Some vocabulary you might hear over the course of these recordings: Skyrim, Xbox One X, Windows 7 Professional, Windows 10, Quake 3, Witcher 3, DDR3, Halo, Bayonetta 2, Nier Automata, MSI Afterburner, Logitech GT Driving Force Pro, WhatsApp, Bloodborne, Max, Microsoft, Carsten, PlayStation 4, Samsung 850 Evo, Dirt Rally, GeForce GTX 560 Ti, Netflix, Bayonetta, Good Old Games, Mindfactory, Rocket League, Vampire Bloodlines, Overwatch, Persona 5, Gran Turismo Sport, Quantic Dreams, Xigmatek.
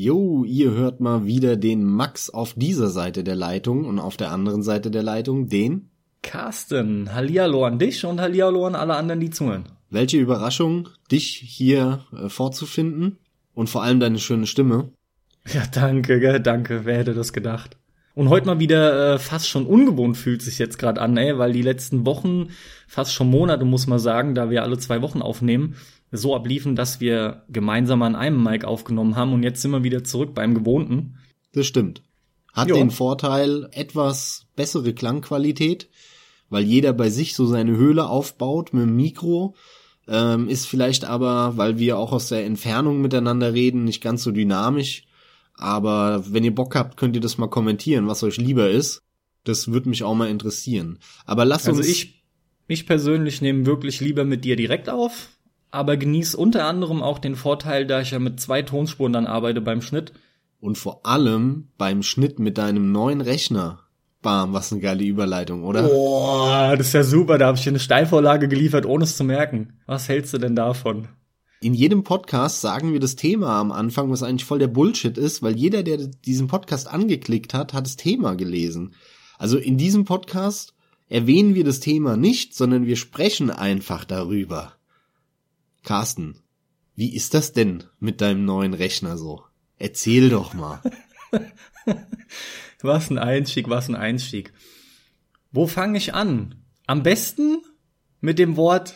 Jo, ihr hört mal wieder den Max auf dieser Seite der Leitung und auf der anderen Seite der Leitung den Carsten. Hallihallo an dich und Hallihallo an alle anderen, die zuhören. Welche Überraschung, dich hier vorzufinden und vor allem deine schöne Stimme. Ja, danke, gell, danke. Wer hätte das gedacht? Und heute mal wieder fast schon ungewohnt fühlt sich jetzt gerade an, ey, weil die letzten Wochen, fast schon Monate, muss man sagen, da wir alle 2 Wochen aufnehmen, so abliefen, dass wir gemeinsam an einem Mic aufgenommen haben und jetzt sind wir wieder zurück beim Gewohnten. Das stimmt. Hat den Vorteil, etwas bessere Klangqualität, weil jeder bei sich so seine Höhle aufbaut mit dem Mikro, ist vielleicht aber, weil wir auch aus der Entfernung miteinander reden, nicht ganz so dynamisch. Aber wenn ihr Bock habt, könnt ihr das mal kommentieren, was euch lieber ist. Das würde mich auch mal interessieren. Aber lasst uns... Also ich persönlich nehme wirklich lieber mit dir direkt auf, aber genieße unter anderem auch den Vorteil, da ich ja mit 2 Tonspuren dann arbeite beim Schnitt. Und vor allem beim Schnitt mit deinem neuen Rechner. Bam, was eine geile Überleitung, oder? Boah, das ist ja super, da habe ich dir eine Steilvorlage geliefert, ohne es zu merken. Was hältst du denn davon? In jedem Podcast sagen wir das Thema am Anfang, was eigentlich voll der Bullshit ist, weil jeder, der diesen Podcast angeklickt hat, hat das Thema gelesen. Also in diesem Podcast erwähnen wir das Thema nicht, sondern wir sprechen einfach darüber. Carsten, wie ist das denn mit deinem neuen Rechner so? Erzähl doch mal. Was ein Einstieg, was ein Einstieg. Wo fange ich an? Am besten mit dem Wort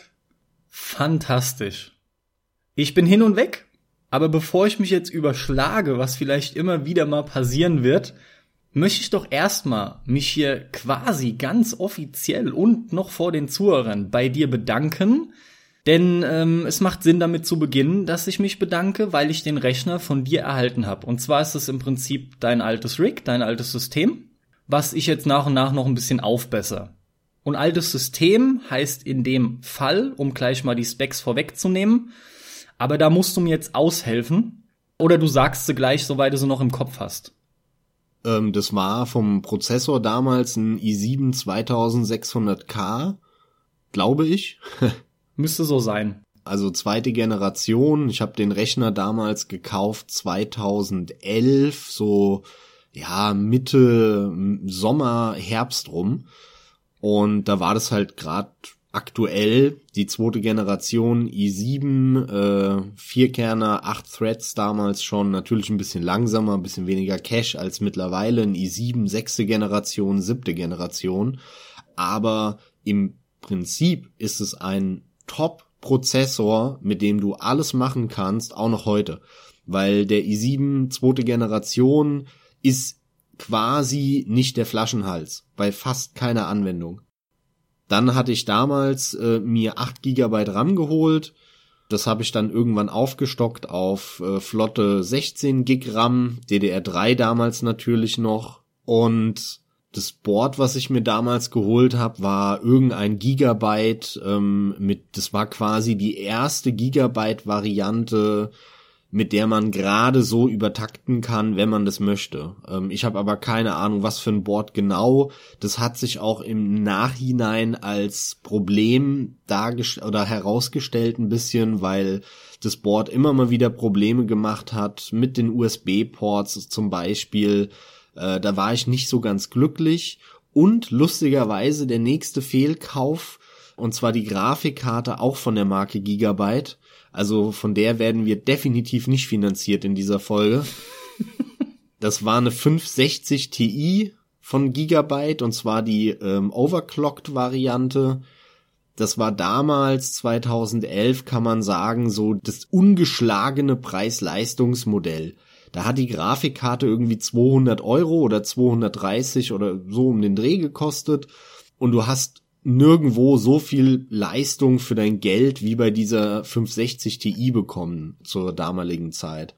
fantastisch. Ich bin hin und weg, aber bevor ich mich jetzt überschlage, was vielleicht immer wieder mal passieren wird, möchte ich doch erstmal mich hier quasi ganz offiziell und noch vor den Zuhörern bei dir bedanken, denn es macht Sinn, damit zu beginnen, dass ich mich bedanke, weil ich den Rechner von dir erhalten habe. Und zwar ist es im Prinzip dein altes Rig, dein altes System, was ich jetzt nach und nach noch ein bisschen aufbessere. Und altes System heißt in dem Fall, um gleich mal die Specs vorwegzunehmen, aber da musst du mir jetzt aushelfen oder du sagst sie gleich, soweit du sie noch im Kopf hast. Das war vom Prozessor damals ein i7-2600K, glaube ich. Müsste so sein. Also zweite Generation. Ich habe den Rechner damals gekauft 2011, so ja Mitte Sommer, Herbst rum. Und da war das halt gerade... aktuell die zweite Generation i7, 4 Kerner, 8 Threads damals schon, natürlich ein bisschen langsamer, ein bisschen weniger Cache als mittlerweile, ein i7, 6. Generation, 7. Generation, aber im Prinzip ist es ein Top-Prozessor, mit dem du alles machen kannst, auch noch heute, weil der i7, 2. Generation, ist quasi nicht der Flaschenhals, bei fast keiner Anwendung. Dann hatte ich damals mir 8 GB RAM geholt. Das habe ich dann irgendwann aufgestockt auf flotte 16 GB RAM, DDR3 damals natürlich noch. Und das Board, was ich mir damals geholt habe, war irgendein Gigabyte. Das war quasi die erste Gigabyte-Variante, mit der man gerade so übertakten kann, wenn man das möchte. Ich habe aber keine Ahnung, was für ein Board genau. Das hat sich auch im Nachhinein als Problem herausgestellt ein bisschen, weil das Board immer mal wieder Probleme gemacht hat mit den USB-Ports zum Beispiel. Da war ich nicht so ganz glücklich. Und lustigerweise der nächste Fehlkauf, und zwar die Grafikkarte, auch von der Marke Gigabyte. Also von der werden wir definitiv nicht finanziert in dieser Folge. Das war eine 560 Ti von Gigabyte, und zwar die Overclocked-Variante. Das war damals, 2011, kann man sagen, so das ungeschlagene Preis-Leistungs-Modell. Da hat die Grafikkarte irgendwie 200 € oder 230 oder so um den Dreh gekostet. Und du hast nirgendwo so viel Leistung für dein Geld wie bei dieser 560 Ti bekommen zur damaligen Zeit.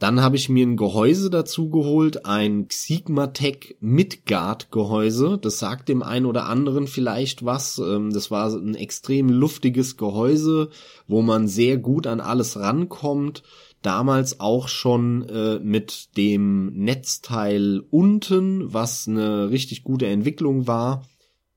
Dann habe ich mir ein Gehäuse dazu geholt, ein Xigmatek Midgard Gehäuse. Das sagt dem einen oder anderen vielleicht was. Das war ein extrem luftiges Gehäuse, wo man sehr gut an alles rankommt. Damals auch schon mit dem Netzteil unten, was eine richtig gute Entwicklung war.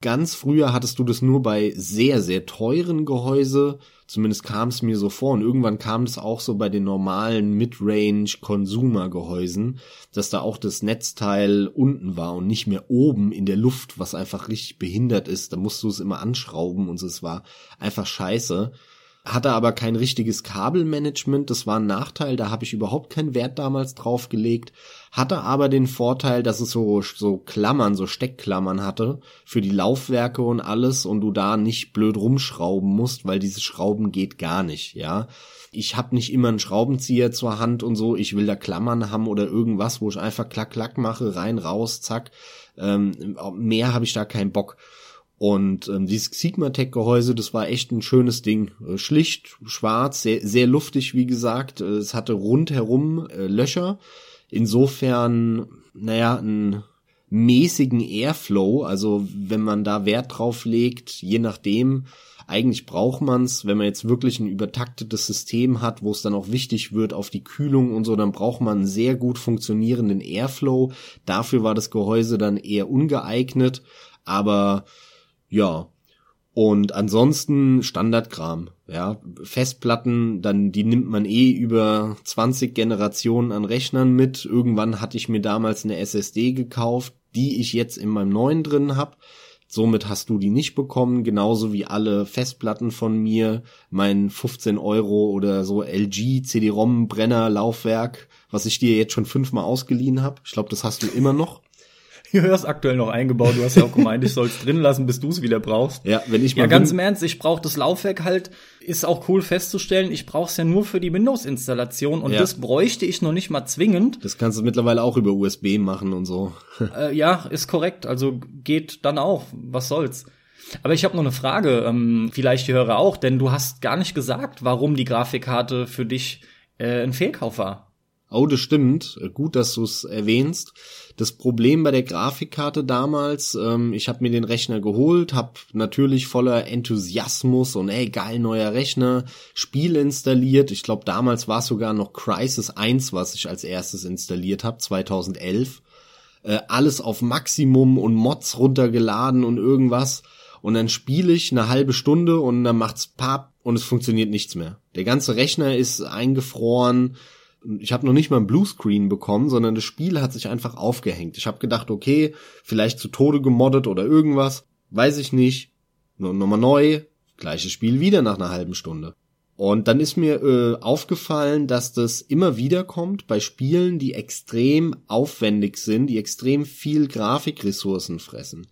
ganz früher hattest du das nur bei sehr, sehr teuren Gehäuse. Zumindest kam es mir so vor. Und irgendwann kam das auch so bei den normalen Mid-Range-Consumer-Gehäusen, dass da auch das Netzteil unten war und nicht mehr oben in der Luft, was einfach richtig behindert ist. Da musst du es immer anschrauben und es war einfach scheiße. Hatte aber kein richtiges Kabelmanagement, das war ein Nachteil, da habe ich überhaupt keinen Wert damals drauf gelegt, hatte aber den Vorteil, dass es so Klammern, so Steckklammern hatte für die Laufwerke und alles und du da nicht blöd rumschrauben musst, weil dieses Schrauben geht gar nicht, ja. Ich habe nicht immer einen Schraubenzieher zur Hand und so, ich will da Klammern haben oder irgendwas, wo ich einfach klack, klack mache, rein, raus, zack, mehr habe ich da keinen Bock. Und dieses Xigmatek-Gehäuse, das war echt ein schönes Ding. Schlicht, schwarz, sehr, sehr luftig, wie gesagt. Es hatte rundherum Löcher. Insofern, einen mäßigen Airflow. Also wenn man da Wert drauf legt, je nachdem, eigentlich braucht man es. Wenn man jetzt wirklich ein übertaktetes System hat, wo es dann auch wichtig wird auf die Kühlung und so, dann braucht man einen sehr gut funktionierenden Airflow. Dafür war das Gehäuse dann eher ungeeignet. Aber ja, und ansonsten Standardkram, ja, Festplatten, dann die nimmt man über 20 Generationen an Rechnern mit. Irgendwann hatte ich mir damals eine SSD gekauft, die ich jetzt in meinem neuen drin habe. Somit hast du die nicht bekommen, genauso wie alle Festplatten von mir, mein 15 Euro oder so LG CD-ROM-Brenner-Laufwerk, was ich dir jetzt schon 5-mal ausgeliehen habe. Ich glaube, das hast du immer noch. Du hast aktuell noch eingebaut, du hast ja auch gemeint, ich soll's drin lassen, bis du's wieder brauchst. Ja, wenn ich mal ganz im Ernst, ich brauche das Laufwerk halt, ist auch cool festzustellen, ich brauch's ja nur für die Windows-Installation und das bräuchte ich noch nicht mal zwingend. Das kannst du mittlerweile auch über USB machen und so. Ja, ist korrekt, also geht dann auch, was soll's. Aber ich habe noch eine Frage, vielleicht die Hörer auch, denn du hast gar nicht gesagt, warum die Grafikkarte für dich ein Fehlkauf war. Oh, das stimmt. Gut, dass du es erwähnst. Das Problem bei der Grafikkarte damals, ich habe mir den Rechner geholt, habe natürlich voller Enthusiasmus und geil, neuer Rechner, Spiel installiert. Ich glaube, damals war es sogar noch Crysis 1, was ich als erstes installiert habe, 2011. Alles auf Maximum und Mods runtergeladen und irgendwas. Und dann spiele ich eine halbe Stunde und dann macht's Pap und es funktioniert nichts mehr. Der ganze Rechner ist eingefroren. Ich habe noch nicht mal einen Bluescreen bekommen, sondern das Spiel hat sich einfach aufgehängt. Ich habe gedacht, okay, vielleicht zu Tode gemoddet oder irgendwas, weiß ich nicht. Nochmal neu, gleiches Spiel wieder nach einer halben Stunde. Und dann ist mir aufgefallen, dass das immer wieder kommt bei Spielen, die extrem aufwendig sind, die extrem viel Grafikressourcen fressen.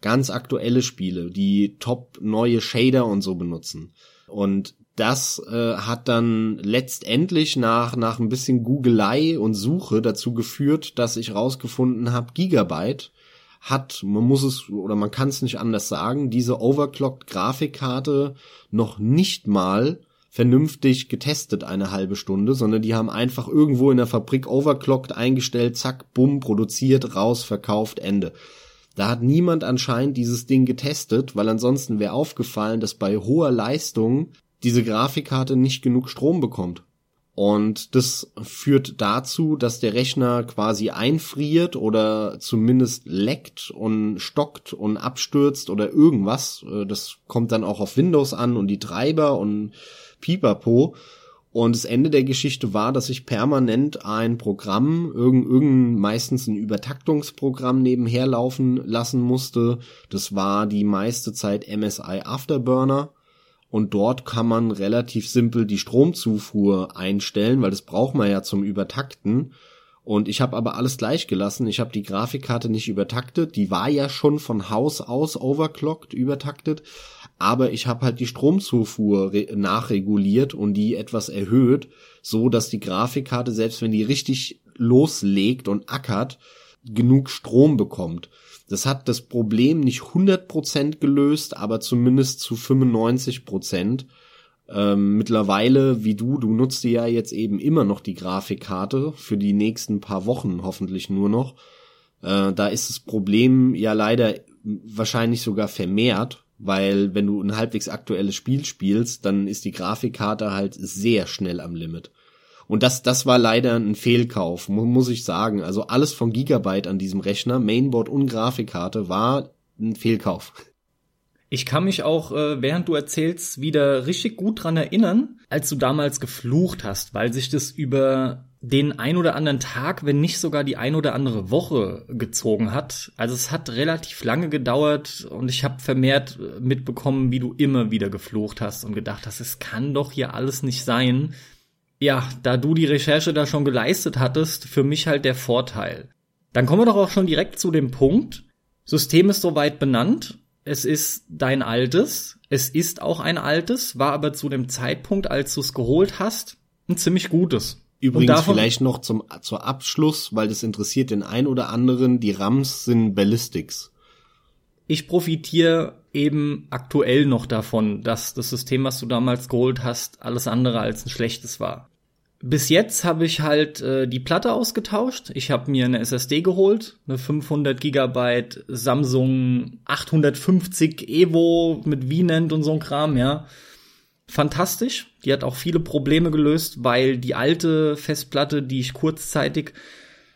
Ganz aktuelle Spiele, die top neue Shader und so benutzen. Und das hat dann letztendlich nach ein bisschen Googelei und Suche dazu geführt, dass ich rausgefunden habe, Gigabyte hat, man muss es oder man kann es nicht anders sagen, diese overclocked Grafikkarte noch nicht mal vernünftig getestet eine halbe Stunde, sondern die haben einfach irgendwo in der Fabrik overclocked eingestellt, zack, bumm, produziert, raus, verkauft, Ende. Da hat niemand anscheinend dieses Ding getestet, weil ansonsten wäre aufgefallen, dass bei hoher Leistung diese Grafikkarte nicht genug Strom bekommt. Und das führt dazu, dass der Rechner quasi einfriert oder zumindest leckt und stockt und abstürzt oder irgendwas. Das kommt dann auch auf Windows an und die Treiber und Pipapo. Und das Ende der Geschichte war, dass ich permanent ein Programm, meistens ein Übertaktungsprogramm nebenher laufen lassen musste. Das war die meiste Zeit MSI Afterburner. Und dort kann man relativ simpel die Stromzufuhr einstellen, weil das braucht man ja zum Übertakten. Und ich habe aber alles gleich gelassen. Ich habe die Grafikkarte nicht übertaktet. Die war ja schon von Haus aus overclocked, übertaktet. Aber ich habe halt die Stromzufuhr nachreguliert und die etwas erhöht, so dass die Grafikkarte, selbst wenn die richtig loslegt und ackert, genug Strom bekommt. Das hat das Problem nicht 100% gelöst, aber zumindest zu 95%. Mittlerweile, wie du nutzt ja jetzt eben immer noch die Grafikkarte für die nächsten paar Wochen hoffentlich nur noch. Da ist das Problem ja leider wahrscheinlich sogar vermehrt, weil wenn du ein halbwegs aktuelles Spiel spielst, dann ist die Grafikkarte halt sehr schnell am Limit. Und das war leider ein Fehlkauf, muss ich sagen. Also alles von Gigabyte an diesem Rechner, Mainboard und Grafikkarte, war ein Fehlkauf. Ich kann mich auch, während du erzählst, wieder richtig gut dran erinnern, als du damals geflucht hast, weil sich das über den ein oder anderen Tag, wenn nicht sogar die ein oder andere Woche gezogen hat. Also es hat relativ lange gedauert und ich habe vermehrt mitbekommen, wie du immer wieder geflucht hast und gedacht hast, es kann doch hier alles nicht sein. Ja, da du die Recherche da schon geleistet hattest, für mich halt der Vorteil. Dann kommen wir doch auch schon direkt zu dem Punkt. System ist soweit benannt. Es ist dein altes, es ist auch ein altes, war aber zu dem Zeitpunkt, als du es geholt hast, ein ziemlich gutes. Übrigens davon, vielleicht noch zur Abschluss, weil das interessiert den einen oder anderen, die RAMs sind Ballistics. Ich profitiere eben aktuell noch davon, dass das System, was du damals geholt hast, alles andere als ein schlechtes war. Bis jetzt habe ich halt die Platte ausgetauscht. Ich habe mir eine SSD geholt, eine 500 Gigabyte Samsung 850 Evo mit VNet und so ein Kram, ja. Fantastisch. Die hat auch viele Probleme gelöst, weil die alte Festplatte, die ich kurzzeitig,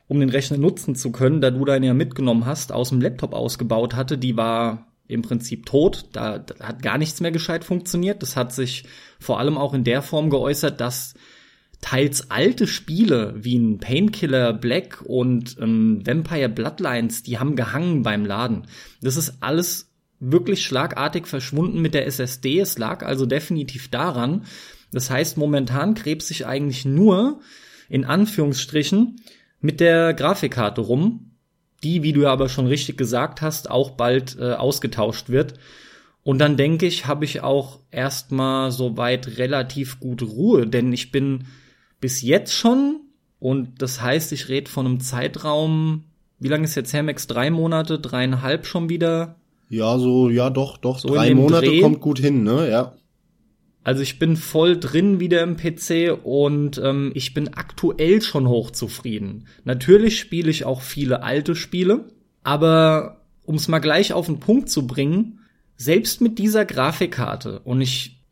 um den Rechner nutzen zu können, da du deine ja mitgenommen hast, aus dem Laptop ausgebaut hatte, die war im Prinzip tot. Da hat gar nichts mehr gescheit funktioniert. Das hat sich vor allem auch in der Form geäußert, dass teils alte Spiele wie ein Painkiller Black und Vampire Bloodlines, die haben gehangen beim Laden. Das ist alles wirklich schlagartig verschwunden mit der SSD. Es lag also definitiv daran. Das heißt, momentan krebs ich eigentlich nur, in Anführungsstrichen, mit der Grafikkarte rum, die, wie du ja aber schon richtig gesagt hast, auch bald ausgetauscht wird. Und dann denke ich, habe ich auch erstmal soweit relativ gute Ruhe, denn ich bin bis jetzt schon, und das heißt, ich rede von einem Zeitraum, wie lange ist jetzt her, Max? 3 Monate, 3,5 schon wieder? Ja, so, ja, doch, so 3 Monate Dreh. Kommt gut hin, ne, ja. Also ich bin voll drin wieder im PC und ich bin aktuell schon hochzufrieden. Natürlich spiele ich auch viele alte Spiele, aber um es mal gleich auf den Punkt zu bringen, selbst mit dieser Grafikkarte, und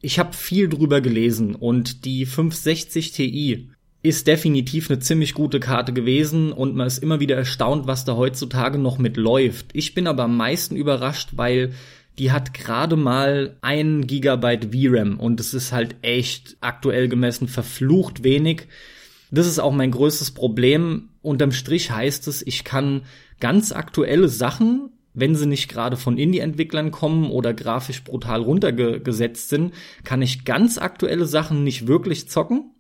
ich habe viel drüber gelesen, und die 560 Ti ist definitiv eine ziemlich gute Karte gewesen und man ist immer wieder erstaunt, was da heutzutage noch mit läuft. Ich bin aber am meisten überrascht, weil die hat gerade mal 1 Gigabyte VRAM und es ist halt echt aktuell gemessen verflucht wenig. Das ist auch mein größtes Problem. Unterm Strich heißt es, ich kann ganz aktuelle Sachen, wenn sie nicht gerade von Indie-Entwicklern kommen oder grafisch brutal runtergesetzt sind, kann ich ganz aktuelle Sachen nicht wirklich zocken.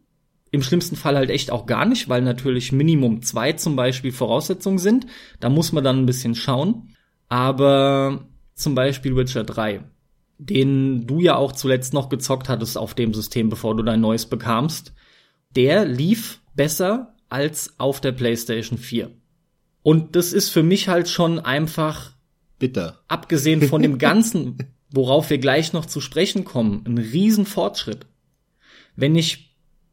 Im schlimmsten Fall halt echt auch gar nicht, weil natürlich Minimum 2 zum Beispiel Voraussetzungen sind. Da muss man dann ein bisschen schauen. Aber zum Beispiel Witcher 3, den du ja auch zuletzt noch gezockt hattest auf dem System, bevor du dein neues bekamst, der lief besser als auf der PlayStation 4. Und das ist für mich halt schon einfach bitter. Abgesehen von dem Ganzen, worauf wir gleich noch zu sprechen kommen, ein Riesenfortschritt. Wenn ich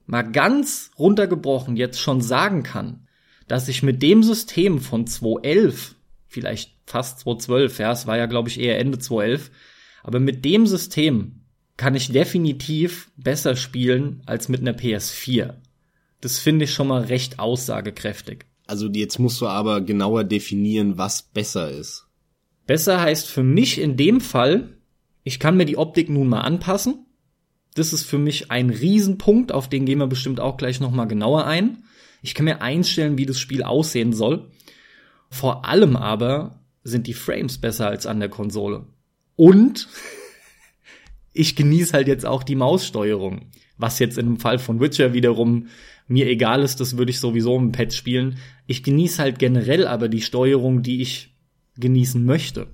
mal ganz runtergebrochen jetzt schon sagen kann, dass ich mit dem System von 2011, vielleicht fast 2012, ja, es war ja, glaube ich, eher Ende 2011, aber mit dem System kann ich definitiv besser spielen als mit einer PS4. Das finde ich schon mal recht aussagekräftig. Also jetzt musst du aber genauer definieren, was besser ist. Besser heißt für mich in dem Fall, ich kann mir die Optik nun mal anpassen. Das ist für mich ein Riesenpunkt, auf den gehen wir bestimmt auch gleich nochmal genauer ein. Ich kann mir einstellen, wie das Spiel aussehen soll. Vor allem aber sind die Frames besser als an der Konsole. Und ich genieße halt jetzt auch die Maussteuerung. Was jetzt in dem Fall von Witcher wiederum mir egal ist, das würde ich sowieso im Pad spielen. Ich genieße halt generell aber die Steuerung, die ich genießen möchte.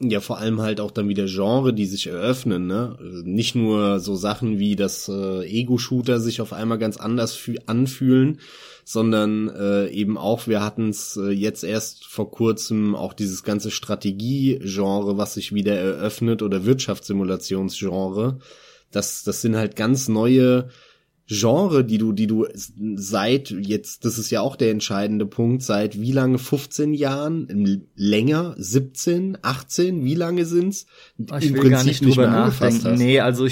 Ja, vor allem halt auch dann wieder Genre, die sich eröffnen, ne? Nicht nur so Sachen wie, dass Ego-Shooter sich auf einmal ganz anders anfühlen, sondern eben auch, wir hatten es jetzt erst vor kurzem, auch dieses ganze Strategie-Genre, was sich wieder eröffnet, oder Wirtschaftssimulationsgenre. Das sind halt ganz neue Genre, die du seit jetzt, das ist ja auch der entscheidende Punkt, seit wie lange, 15 Jahren, länger, 17, 18, wie lange sind's? Ich will gar nicht drüber nachdenken. Nee, also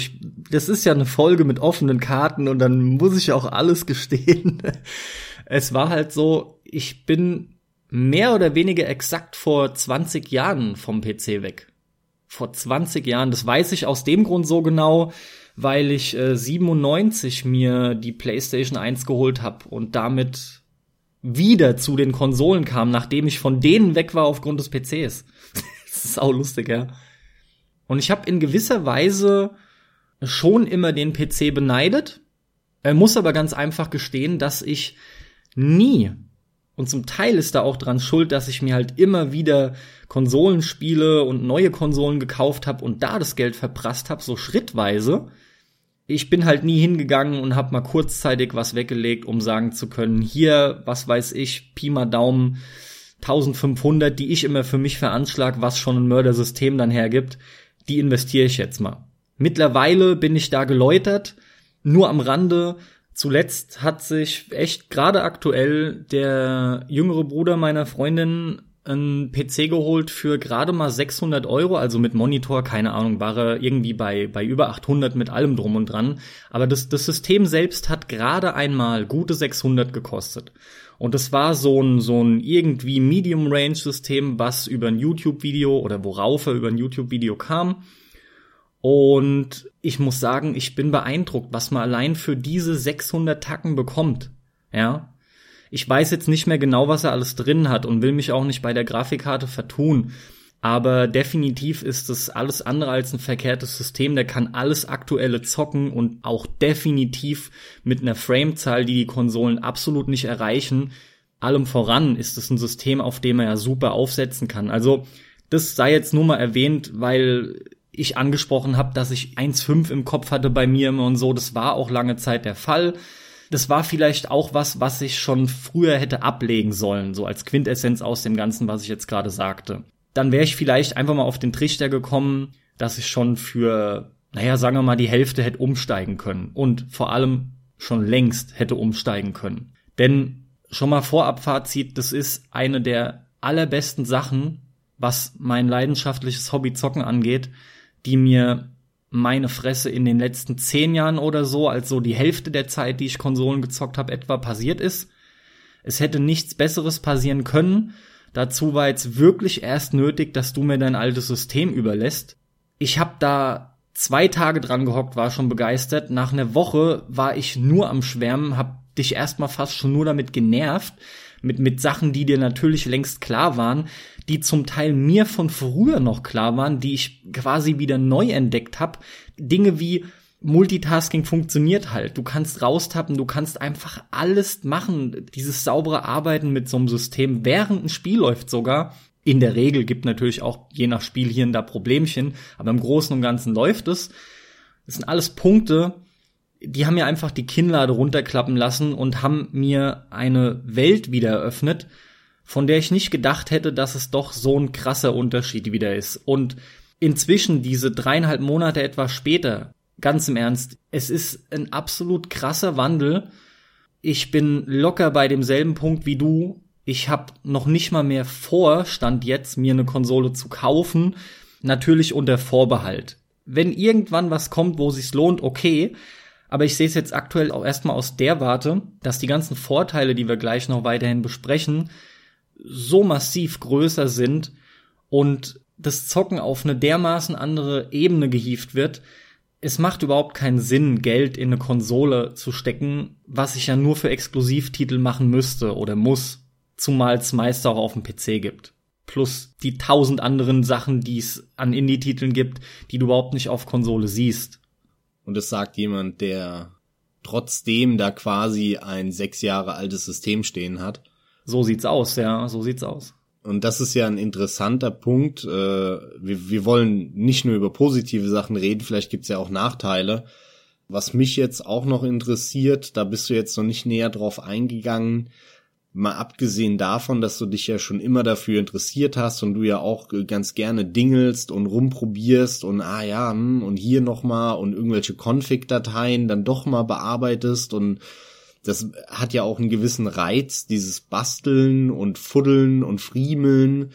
das ist ja eine Folge mit offenen Karten und dann muss ich auch alles gestehen. Es war halt so, ich bin mehr oder weniger exakt vor 20 Jahren vom PC weg. Vor 20 Jahren, das weiß ich aus dem Grund so genau, weil ich 97 mir die PlayStation 1 geholt habe und damit wieder zu den Konsolen kam, nachdem ich von denen weg war aufgrund des PCs. Das ist auch lustig, ja. Und ich habe in gewisser Weise schon immer den PC beneidet, muss aber ganz einfach gestehen, dass ich nie, und zum Teil ist da auch dran schuld, dass ich mir halt immer wieder Konsolenspiele und neue Konsolen gekauft habe und da das Geld verprasst habe, so schrittweise. Ich bin halt nie hingegangen und habe mal kurzzeitig was weggelegt, um sagen zu können, hier, was weiß ich, Pi mal Daumen, 1500, die ich immer für mich veranschlag, was schon ein Mördersystem dann hergibt, die investiere ich jetzt mal. Mittlerweile bin ich da geläutert, nur am Rande. Zuletzt hat sich echt gerade aktuell der jüngere Bruder meiner Freundin einen PC geholt für gerade mal 600 €, also mit Monitor, keine Ahnung, war er irgendwie bei über 800 mit allem drum und dran. Aber das System selbst hat gerade einmal gute 600 gekostet. Und das war so ein irgendwie Medium-Range-System, was über ein YouTube-Video oder worauf er über ein YouTube-Video kam. Und ich muss sagen, ich bin beeindruckt, was man allein für diese 600 Tacken bekommt. Ja, ich weiß jetzt nicht mehr genau, was er alles drin hat und will mich auch nicht bei der Grafikkarte vertun. Aber definitiv ist es alles andere als ein verkehrtes System. Der kann alles Aktuelle zocken und auch definitiv mit einer Framezahl, die die Konsolen absolut nicht erreichen. Allem voran ist es ein System, auf dem er ja super aufsetzen kann. Also das sei jetzt nur mal erwähnt, weil ich angesprochen habe, dass ich 1.5 im Kopf hatte bei mir immer und so. Das war auch lange Zeit der Fall. Das war vielleicht auch was ich schon früher hätte ablegen sollen, so als Quintessenz aus dem Ganzen, was ich jetzt gerade sagte. Dann wäre ich vielleicht einfach mal auf den Trichter gekommen, dass ich schon für, sagen wir mal, die Hälfte hätte umsteigen können. Und vor allem schon längst hätte umsteigen können. Denn schon mal Vorabfazit, das ist eine der allerbesten Sachen, was mein leidenschaftliches Hobby Zocken angeht, die mir meine Fresse in den letzten 10 Jahren oder so, als so die Hälfte der Zeit, die ich Konsolen gezockt habe, etwa passiert ist. Es hätte nichts Besseres passieren können. Dazu war jetzt wirklich erst nötig, dass du mir dein altes System überlässt. Ich habe da 2 Tage dran gehockt, war schon begeistert. Nach einer Woche war ich nur am Schwärmen, hab dich erstmal fast schon nur damit genervt, mit Sachen, die dir natürlich längst klar waren, die zum Teil mir von früher noch klar waren, die ich quasi wieder neu entdeckt habe. Dinge wie Multitasking funktioniert halt. Du kannst raustappen, du kannst einfach alles machen. Dieses saubere Arbeiten mit so einem System, während ein Spiel läuft sogar. In der Regel gibt natürlich auch je nach Spiel hier und da Problemchen, aber im Großen und Ganzen läuft es. Das sind alles Punkte, die haben mir einfach die Kinnlade runterklappen lassen und haben mir eine Welt wieder eröffnet, von der ich nicht gedacht hätte, dass es doch so ein krasser Unterschied wieder ist. Und inzwischen, diese 3,5 Monate etwas später, ganz im Ernst, es ist ein absolut krasser Wandel. Ich bin locker bei demselben Punkt wie du. Ich habe noch nicht mal mehr vor, Stand jetzt, mir eine Konsole zu kaufen. Natürlich unter Vorbehalt. Wenn irgendwann was kommt, wo sich's lohnt, okay. Aber ich sehe es jetzt aktuell auch erstmal aus der Warte, dass die ganzen Vorteile, die wir gleich noch weiterhin besprechen, so massiv größer sind und das Zocken auf eine dermaßen andere Ebene gehievt wird. Es macht überhaupt keinen Sinn, Geld in eine Konsole zu stecken, was ich ja nur für Exklusivtitel machen müsste oder muss, zumal es meist auch auf dem PC gibt. Plus die 1000 anderen Sachen, die es an Indie-Titeln gibt, die du überhaupt nicht auf Konsole siehst. Und das sagt jemand, der trotzdem da quasi ein 6 Jahre altes System stehen hat. So sieht's aus, ja, so sieht's aus. Und das ist ja ein interessanter Punkt. Wir wollen nicht nur über positive Sachen reden, vielleicht gibt's ja auch Nachteile. Was mich jetzt auch noch interessiert, da bist du jetzt noch nicht näher drauf eingegangen, mal abgesehen davon, dass du dich ja schon immer dafür interessiert hast und du ja auch ganz gerne dingelst und rumprobierst und und hier nochmal und irgendwelche Config-Dateien dann doch mal bearbeitest und das hat ja auch einen gewissen Reiz, dieses Basteln und Fuddeln und Friemeln.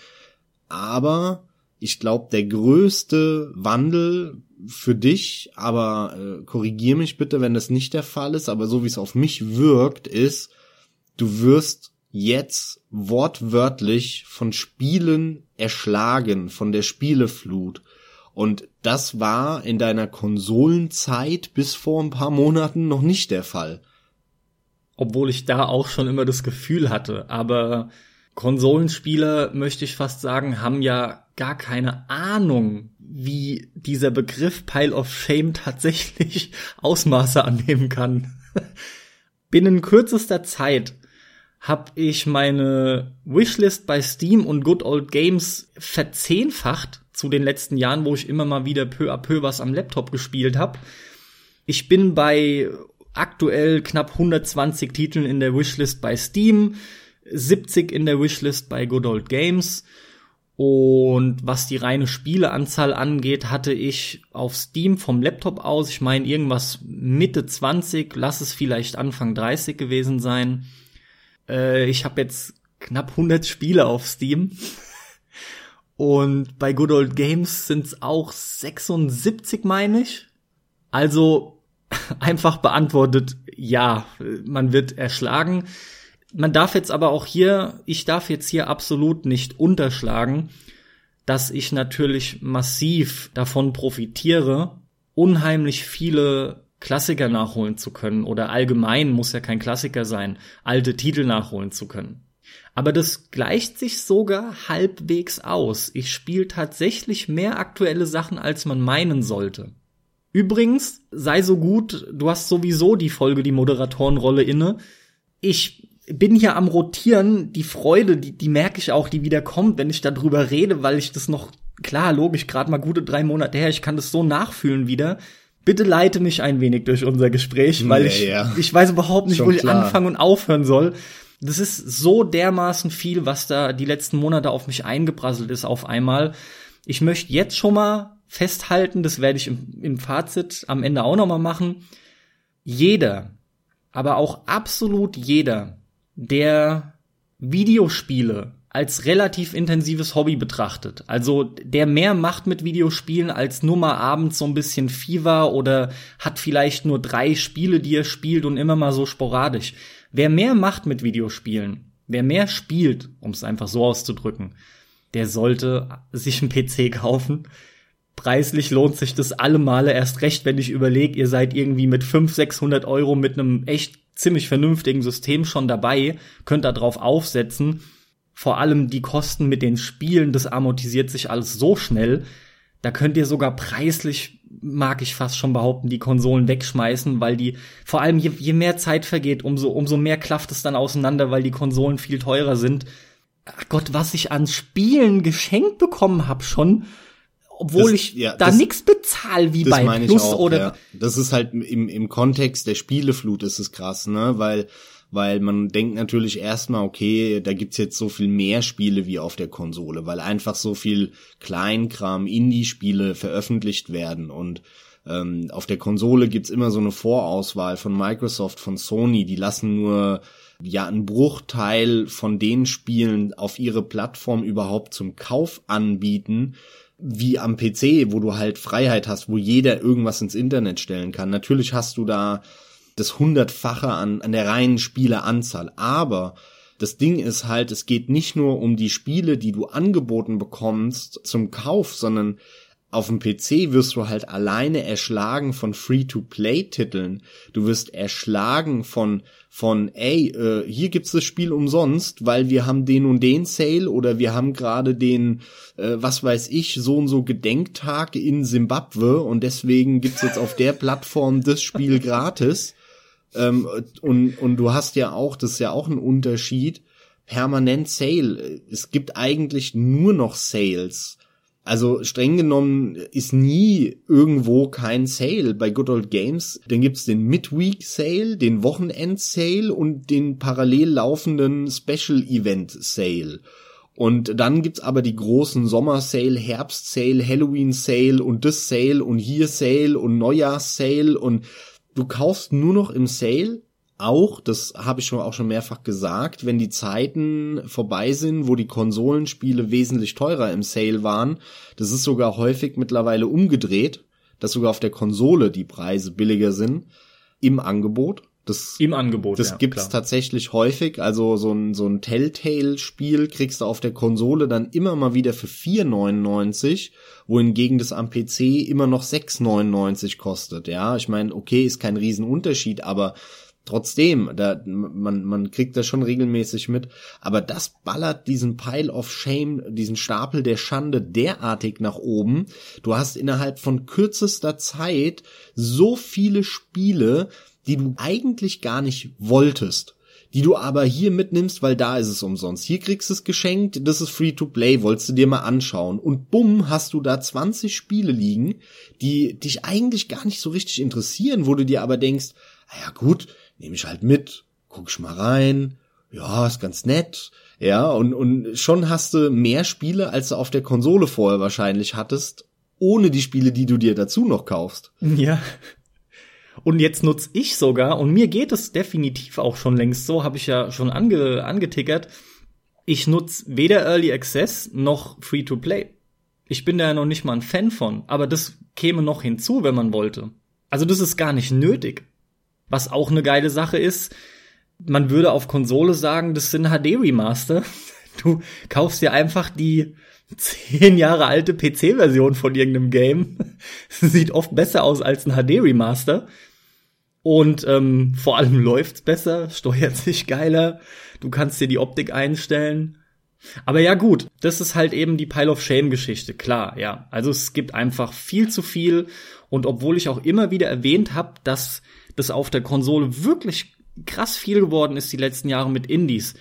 Aber ich glaube, der größte Wandel für dich, aber korrigier mich bitte, wenn das nicht der Fall ist, aber so wie es auf mich wirkt, ist, du wirst jetzt wortwörtlich von Spielen erschlagen, von der Spieleflut. Und das war in deiner Konsolenzeit bis vor ein paar Monaten noch nicht der Fall. Obwohl ich da auch schon immer das Gefühl hatte, aber Konsolenspieler, möchte ich fast sagen, haben ja gar keine Ahnung, wie dieser Begriff Pile of Shame tatsächlich Ausmaße annehmen kann. Binnen kürzester Zeit habe ich meine Wishlist bei Steam und Good Old Games verzehnfacht zu den letzten Jahren, wo ich immer mal wieder peu à peu was am Laptop gespielt habe. Ich bin bei aktuell knapp 120 Titeln in der Wishlist bei Steam, 70 in der Wishlist bei Good Old Games. Und was die reine Spieleanzahl angeht, hatte ich auf Steam vom Laptop aus, ich meine irgendwas Mitte 20, lass es vielleicht Anfang 30 gewesen sein. Ich habe jetzt knapp 100 Spiele auf Steam. Und bei Good Old Games sind es auch 76, meine ich. Also einfach beantwortet, ja, man wird erschlagen. Man darf jetzt aber auch hier, ich darf jetzt hier absolut nicht unterschlagen, dass ich natürlich massiv davon profitiere, unheimlich viele Klassiker nachholen zu können. Oder allgemein, muss ja kein Klassiker sein, alte Titel nachholen zu können. Aber das gleicht sich sogar halbwegs aus. Ich spiele tatsächlich mehr aktuelle Sachen, als man meinen sollte. Übrigens, sei so gut, du hast sowieso die Folge, die Moderatorenrolle inne. Ich bin hier am Rotieren, die Freude, die merke ich auch, die wieder kommt, wenn ich darüber rede, weil ich das noch, klar, logisch, gerade mal gute 3 Monate her, ich kann das so nachfühlen wieder. Bitte leite mich ein wenig durch unser Gespräch, weil ich weiß überhaupt nicht, wo ich anfangen und aufhören soll. Das ist so dermaßen viel, was da die letzten Monate auf mich eingeprasselt ist auf einmal. Ich möchte jetzt schon mal festhalten, das werde ich im Fazit am Ende auch noch mal machen. Jeder, aber auch absolut jeder, der Videospiele als relativ intensives Hobby betrachtet, also der mehr macht mit Videospielen als nur mal abends so ein bisschen Fieber oder hat vielleicht nur 3 Spiele, die er spielt und immer mal so sporadisch. Wer mehr macht mit Videospielen, wer mehr spielt, um es einfach so auszudrücken, der sollte sich einen PC kaufen. Preislich lohnt sich das alle Male, erst recht, wenn ich überlege, ihr seid irgendwie mit 500-600 Euro mit einem echt ziemlich vernünftigen System schon dabei, könnt da drauf aufsetzen. Vor allem die Kosten mit den Spielen, das amortisiert sich alles so schnell. Da könnt ihr sogar preislich, mag ich fast schon behaupten, die Konsolen wegschmeißen, weil die, vor allem je mehr Zeit vergeht, umso mehr klafft es dann auseinander, weil die Konsolen viel teurer sind. Ach Gott, was ich an Spielen geschenkt bekommen habe schon, obwohl das, ich ja, da nichts bezahle wie bei Plus auch, oder. Ja. Das ist halt im Kontext der Spieleflut ist es krass, ne, weil man denkt natürlich erstmal, okay, da gibt's jetzt so viel mehr Spiele wie auf der Konsole, weil einfach so viel Kleinkram, Indie-Spiele veröffentlicht werden und auf der Konsole gibt's immer so eine Vorauswahl von Microsoft, von Sony, die lassen nur ja einen Bruchteil von den Spielen auf ihre Plattform überhaupt zum Kauf anbieten, wie am PC, wo du halt Freiheit hast, wo jeder irgendwas ins Internet stellen kann. Natürlich hast du da das 100-fache an der reinen Spieleanzahl. Aber das Ding ist halt, es geht nicht nur um die Spiele, die du angeboten bekommst zum Kauf, sondern auf dem PC wirst du halt alleine erschlagen von Free-to-Play-Titeln. Du wirst erschlagen von hier gibt's das Spiel umsonst, weil wir haben den und den Sale oder wir haben gerade den, was weiß ich, so und so Gedenktag in Simbabwe und deswegen gibt's jetzt auf der Plattform das Spiel gratis. Und du hast ja auch, das ist ja auch ein Unterschied, permanent Sale. Es gibt eigentlich nur noch Sales. Also streng genommen ist nie irgendwo kein Sale bei Good Old Games. Dann gibt's den Midweek Sale, den Wochenend Sale und den parallel laufenden Special Event Sale. Und dann gibt's aber die großen Sommer Sale, Herbst Sale, Halloween Sale und das Sale und hier Sale und Neujahrs Sale und du kaufst nur noch im Sale. Auch, das habe ich schon mehrfach gesagt, wenn die Zeiten vorbei sind, wo die Konsolenspiele wesentlich teurer im Sale waren, das ist sogar häufig mittlerweile umgedreht, dass sogar auf der Konsole die Preise billiger sind im Angebot. Das, im Angebot, das ja, gibt's klar. Tatsächlich häufig. Also so ein Telltale-Spiel kriegst du auf der Konsole dann immer mal wieder für 4,99, wohingegen das am PC immer noch 6,99 kostet. Ja, ich meine, okay, ist kein Riesenunterschied, aber trotzdem, da, man kriegt das schon regelmäßig mit. Aber das ballert diesen Pile of Shame, diesen Stapel der Schande derartig nach oben. Du hast innerhalb von kürzester Zeit so viele Spiele, die du eigentlich gar nicht wolltest, die du aber hier mitnimmst, weil da ist es umsonst. Hier kriegst du es geschenkt, das ist Free-to-Play, wolltest du dir mal anschauen. Und bumm, hast du da 20 Spiele liegen, die dich eigentlich gar nicht so richtig interessieren, wo du dir aber denkst, naja gut, nehme ich halt mit, guck ich mal rein, ja, ist ganz nett. Ja, und schon hast du mehr Spiele, als du auf der Konsole vorher wahrscheinlich hattest, ohne die Spiele, die du dir dazu noch kaufst. Ja. Und jetzt nutze ich sogar, und mir geht es definitiv auch schon längst so, habe ich ja schon angetickert, ich nutze weder Early Access noch Free-to-Play. Ich bin da ja noch nicht mal ein Fan von, aber das käme noch hinzu, wenn man wollte. Also das ist gar nicht nötig. Was auch eine geile Sache ist, man würde auf Konsole sagen, das sind HD-Remaster. Du kaufst dir einfach die 10 Jahre alte PC-Version von irgendeinem Game. Sieht oft besser aus als ein HD-Remaster. Und vor allem läuft's besser, steuert sich geiler, du kannst dir die Optik einstellen. Aber ja gut, das ist halt eben die Pile of Shame-Geschichte, klar, ja. Also es gibt einfach viel zu viel. Und obwohl ich auch immer wieder erwähnt habe, dass das auf der Konsole wirklich krass viel geworden ist die letzten Jahre mit Indies.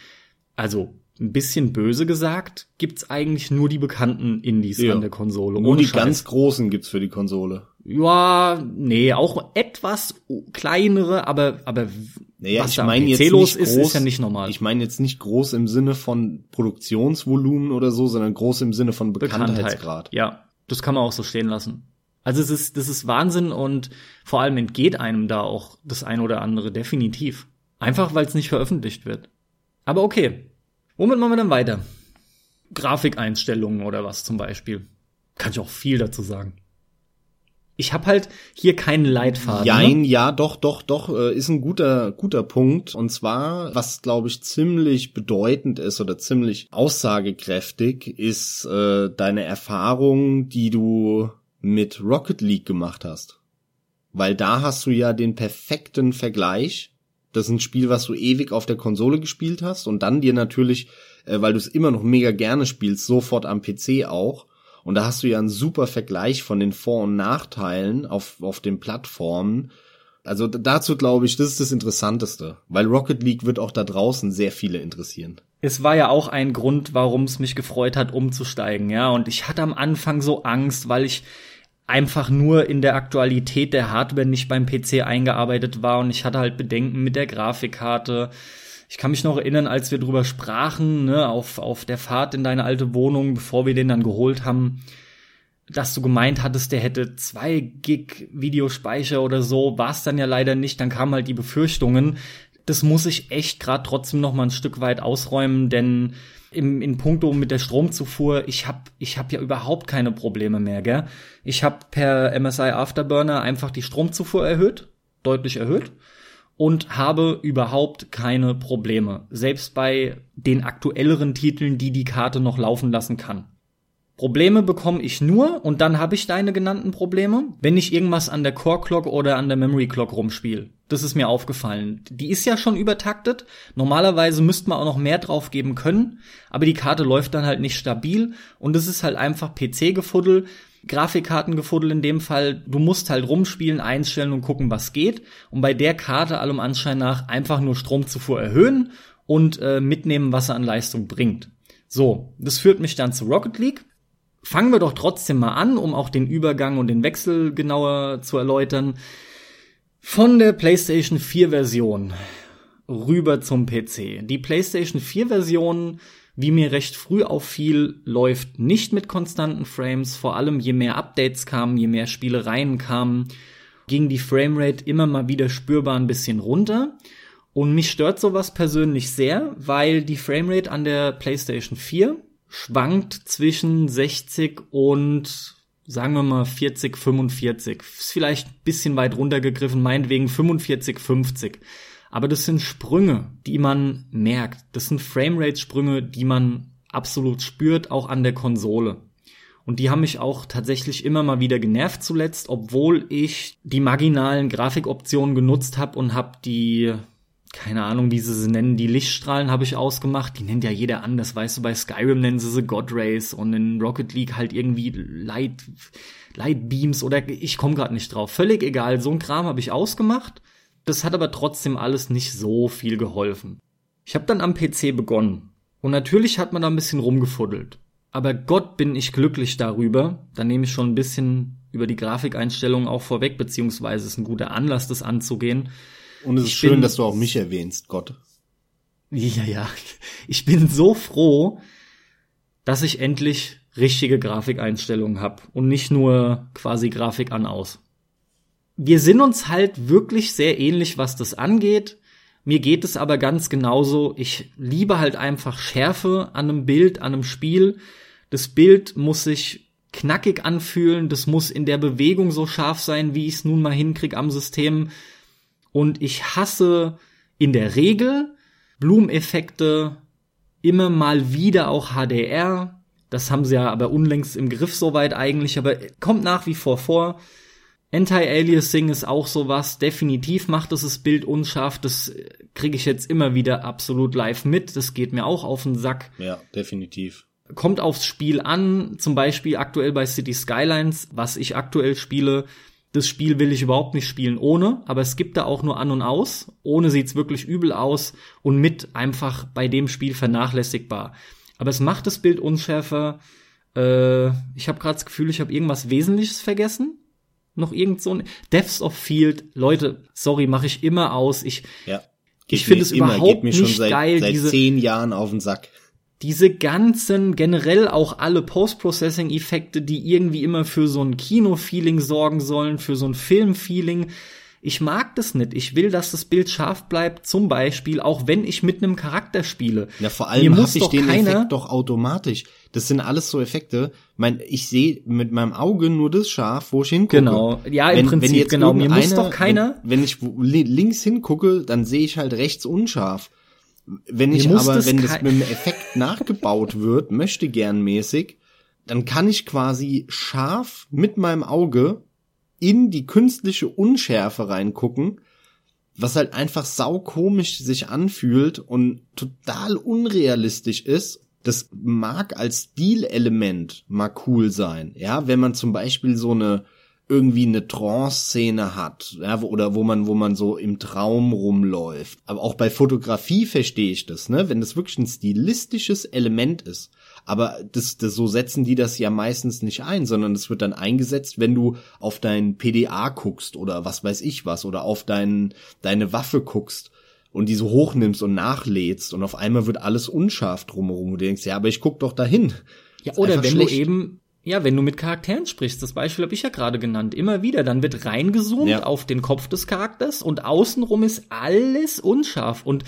Also ein bisschen böse gesagt, gibt's eigentlich nur die bekannten Indies an der Konsole. Nur die ganz großen gibt's für die Konsole. Ja, nee, auch etwas kleinere, aber naja, was ich mein da PC los ist, ist ja nicht normal. Ich meine jetzt nicht groß im Sinne von Produktionsvolumen oder so, sondern groß im Sinne von Bekanntheitsgrad. Ja, das kann man auch so stehen lassen. Also das ist Wahnsinn und vor allem entgeht einem da auch das ein oder andere definitiv. Einfach, weil es nicht veröffentlicht wird. Aber okay. Womit machen wir dann weiter? Grafikeinstellungen oder was zum Beispiel. Kann ich auch viel dazu sagen. Ich habe halt hier keinen Leitfaden. Jein, ne? Ja, doch, ist ein guter Punkt. Und zwar, was glaube ich ziemlich bedeutend ist oder ziemlich aussagekräftig, ist deine Erfahrung, die du mit Rocket League gemacht hast. Weil da hast du ja den perfekten Vergleich. Das ist ein Spiel, was du ewig auf der Konsole gespielt hast und dann dir natürlich, weil du es immer noch mega gerne spielst, sofort am PC auch. Und da hast du ja einen super Vergleich von den Vor- und Nachteilen auf den Plattformen. Also dazu glaube ich, das ist das Interessanteste, weil Rocket League wird auch da draußen sehr viele interessieren. Es war ja auch ein Grund, warum es mich gefreut hat, umzusteigen, ja. Und ich hatte am Anfang so Angst, weil ich einfach nur in der Aktualität der Hardware nicht beim PC eingearbeitet war und ich hatte halt Bedenken mit der Grafikkarte. Ich kann mich noch erinnern, als wir drüber sprachen, ne, auf der Fahrt in deine alte Wohnung, bevor wir den dann geholt haben, dass du gemeint hattest, der hätte 2 Gig Videospeicher oder so, war es dann ja leider nicht. Dann kamen halt die Befürchtungen. Das muss ich echt gerade trotzdem noch mal ein Stück weit ausräumen, denn in puncto mit der Stromzufuhr, ich hab ja überhaupt keine Probleme mehr, gell? Ich hab per MSI Afterburner einfach die Stromzufuhr deutlich erhöht und habe überhaupt keine Probleme, selbst bei den aktuelleren Titeln, die Karte noch laufen lassen kann. Probleme bekomme ich nur, und dann habe ich deine genannten Probleme, wenn ich irgendwas an der Core Clock oder an der Memory Clock rumspiele. Das ist mir aufgefallen. Die ist ja schon übertaktet. Normalerweise müsste man auch noch mehr drauf geben können, aber die Karte läuft dann halt nicht stabil und es ist halt einfach PC-Gefuddel, Grafikkartengefuddel in dem Fall. Du musst halt rumspielen, einstellen und gucken, was geht. Und bei der Karte allem Anschein nach einfach nur Stromzufuhr erhöhen und mitnehmen, was er an Leistung bringt. So, das führt mich dann zu Rocket League. Fangen wir doch trotzdem mal an, um auch den Übergang und den Wechsel genauer zu erläutern. Von der PlayStation 4 Version rüber zum PC. Die PlayStation 4 Version, wie mir recht früh auffiel, läuft nicht mit konstanten Frames. Vor allem je mehr Updates kamen, je mehr Spielereien kamen, ging die Framerate immer mal wieder spürbar ein bisschen runter. Und mich stört sowas persönlich sehr, weil die Framerate an der PlayStation 4 schwankt zwischen 60 und, sagen wir mal, 40, 45. Ist vielleicht ein bisschen weit runtergegriffen, meinetwegen 45, 50. Aber das sind Sprünge, die man merkt. Das sind Framerate-Sprünge, die man absolut spürt, auch an der Konsole. Und die haben mich auch tatsächlich immer mal wieder genervt zuletzt, obwohl ich die marginalen Grafikoptionen genutzt habe und habe die, keine Ahnung, wie sie sie nennen, die Lichtstrahlen habe ich ausgemacht. Die nennt ja jeder anders, weißt du, bei Skyrim nennen sie God Rays und in Rocket League halt irgendwie Light Beams oder ich komme gerade nicht drauf. Völlig egal, so ein Kram habe ich ausgemacht. Das hat aber trotzdem alles nicht so viel geholfen. Ich habe dann am PC begonnen. Und natürlich hat man da ein bisschen rumgefuddelt. Aber Gott, bin ich glücklich darüber. Da nehme ich schon ein bisschen über die Grafikeinstellungen auch vorweg, beziehungsweise ist ein guter Anlass, das anzugehen. Und es ist schön, dass du auch mich erwähnst, Gott. Ja. Ich bin so froh, dass ich endlich richtige Grafikeinstellungen habe und nicht nur quasi Grafik an aus. Wir sind uns halt wirklich sehr ähnlich, was das angeht. Mir geht es aber ganz genauso. Ich liebe halt einfach Schärfe an einem Bild, an einem Spiel. Das Bild muss sich knackig anfühlen. Das muss in der Bewegung so scharf sein, wie ich es nun mal hinkriege am System. Und ich hasse in der Regel Bloom-Effekte, immer mal wieder auch HDR. Das haben sie ja aber unlängst im Griff soweit eigentlich, aber kommt nach wie vor. Anti-Aliasing ist auch sowas. Definitiv macht das Bild unscharf. Das kriege ich jetzt immer wieder absolut live mit. Das geht mir auch auf den Sack. Ja, definitiv. Kommt aufs Spiel an. Zum Beispiel aktuell bei City Skylines, was ich aktuell spiele. Das Spiel will ich überhaupt nicht spielen ohne, aber es gibt da auch nur an und aus. Ohne sieht's wirklich übel aus und mit einfach bei dem Spiel vernachlässigbar. Aber es macht das Bild unschärfer. Ich habe gerade das Gefühl, ich habe irgendwas Wesentliches vergessen. Noch irgend so ein Depths of Field. Leute, sorry, mache ich immer aus. Ich finde es immer, überhaupt geht mir schon nicht geil. Seit 10 Jahren auf den Sack. Diese ganzen, generell auch alle Post-Processing-Effekte, die irgendwie immer für so ein Kino-Feeling sorgen sollen, für so ein Film-Feeling. Ich mag das nicht. Ich will, dass das Bild scharf bleibt, zum Beispiel, auch wenn ich mit einem Charakter spiele. Ja, vor allem habe ich den Effekt doch automatisch. Das sind alles so Effekte. Ich sehe mit meinem Auge nur das scharf, wo ich hingucke. Genau, ja, im Prinzip, genau. Mir muss doch keiner... Wenn ich links hingucke, dann sehe ich halt rechts unscharf. Wenn das mit einem Effekt nachgebaut wird, möchte gern mäßig, dann kann ich quasi scharf mit meinem Auge in die künstliche Unschärfe reingucken, was halt einfach saukomisch sich anfühlt und total unrealistisch ist. Das mag als Stilelement mal cool sein, ja, wenn man zum Beispiel irgendwie eine Trance-Szene hat, ja, oder wo man so im Traum rumläuft. Aber auch bei Fotografie verstehe ich das, ne, wenn das wirklich ein stilistisches Element ist. Aber das so setzen die das ja meistens nicht ein, sondern es wird dann eingesetzt, wenn du auf dein PDA guckst oder was weiß ich was oder auf deine Waffe guckst und die so hochnimmst und nachlädst und auf einmal wird alles unscharf drumherum. Du denkst, ja, aber ich guck doch dahin. Ja, oder wenn schlecht. Du eben wenn du mit Charakteren sprichst, das Beispiel habe ich ja gerade genannt, immer wieder, dann wird reingezoomt auf den Kopf des Charakters und außenrum ist alles unscharf. Und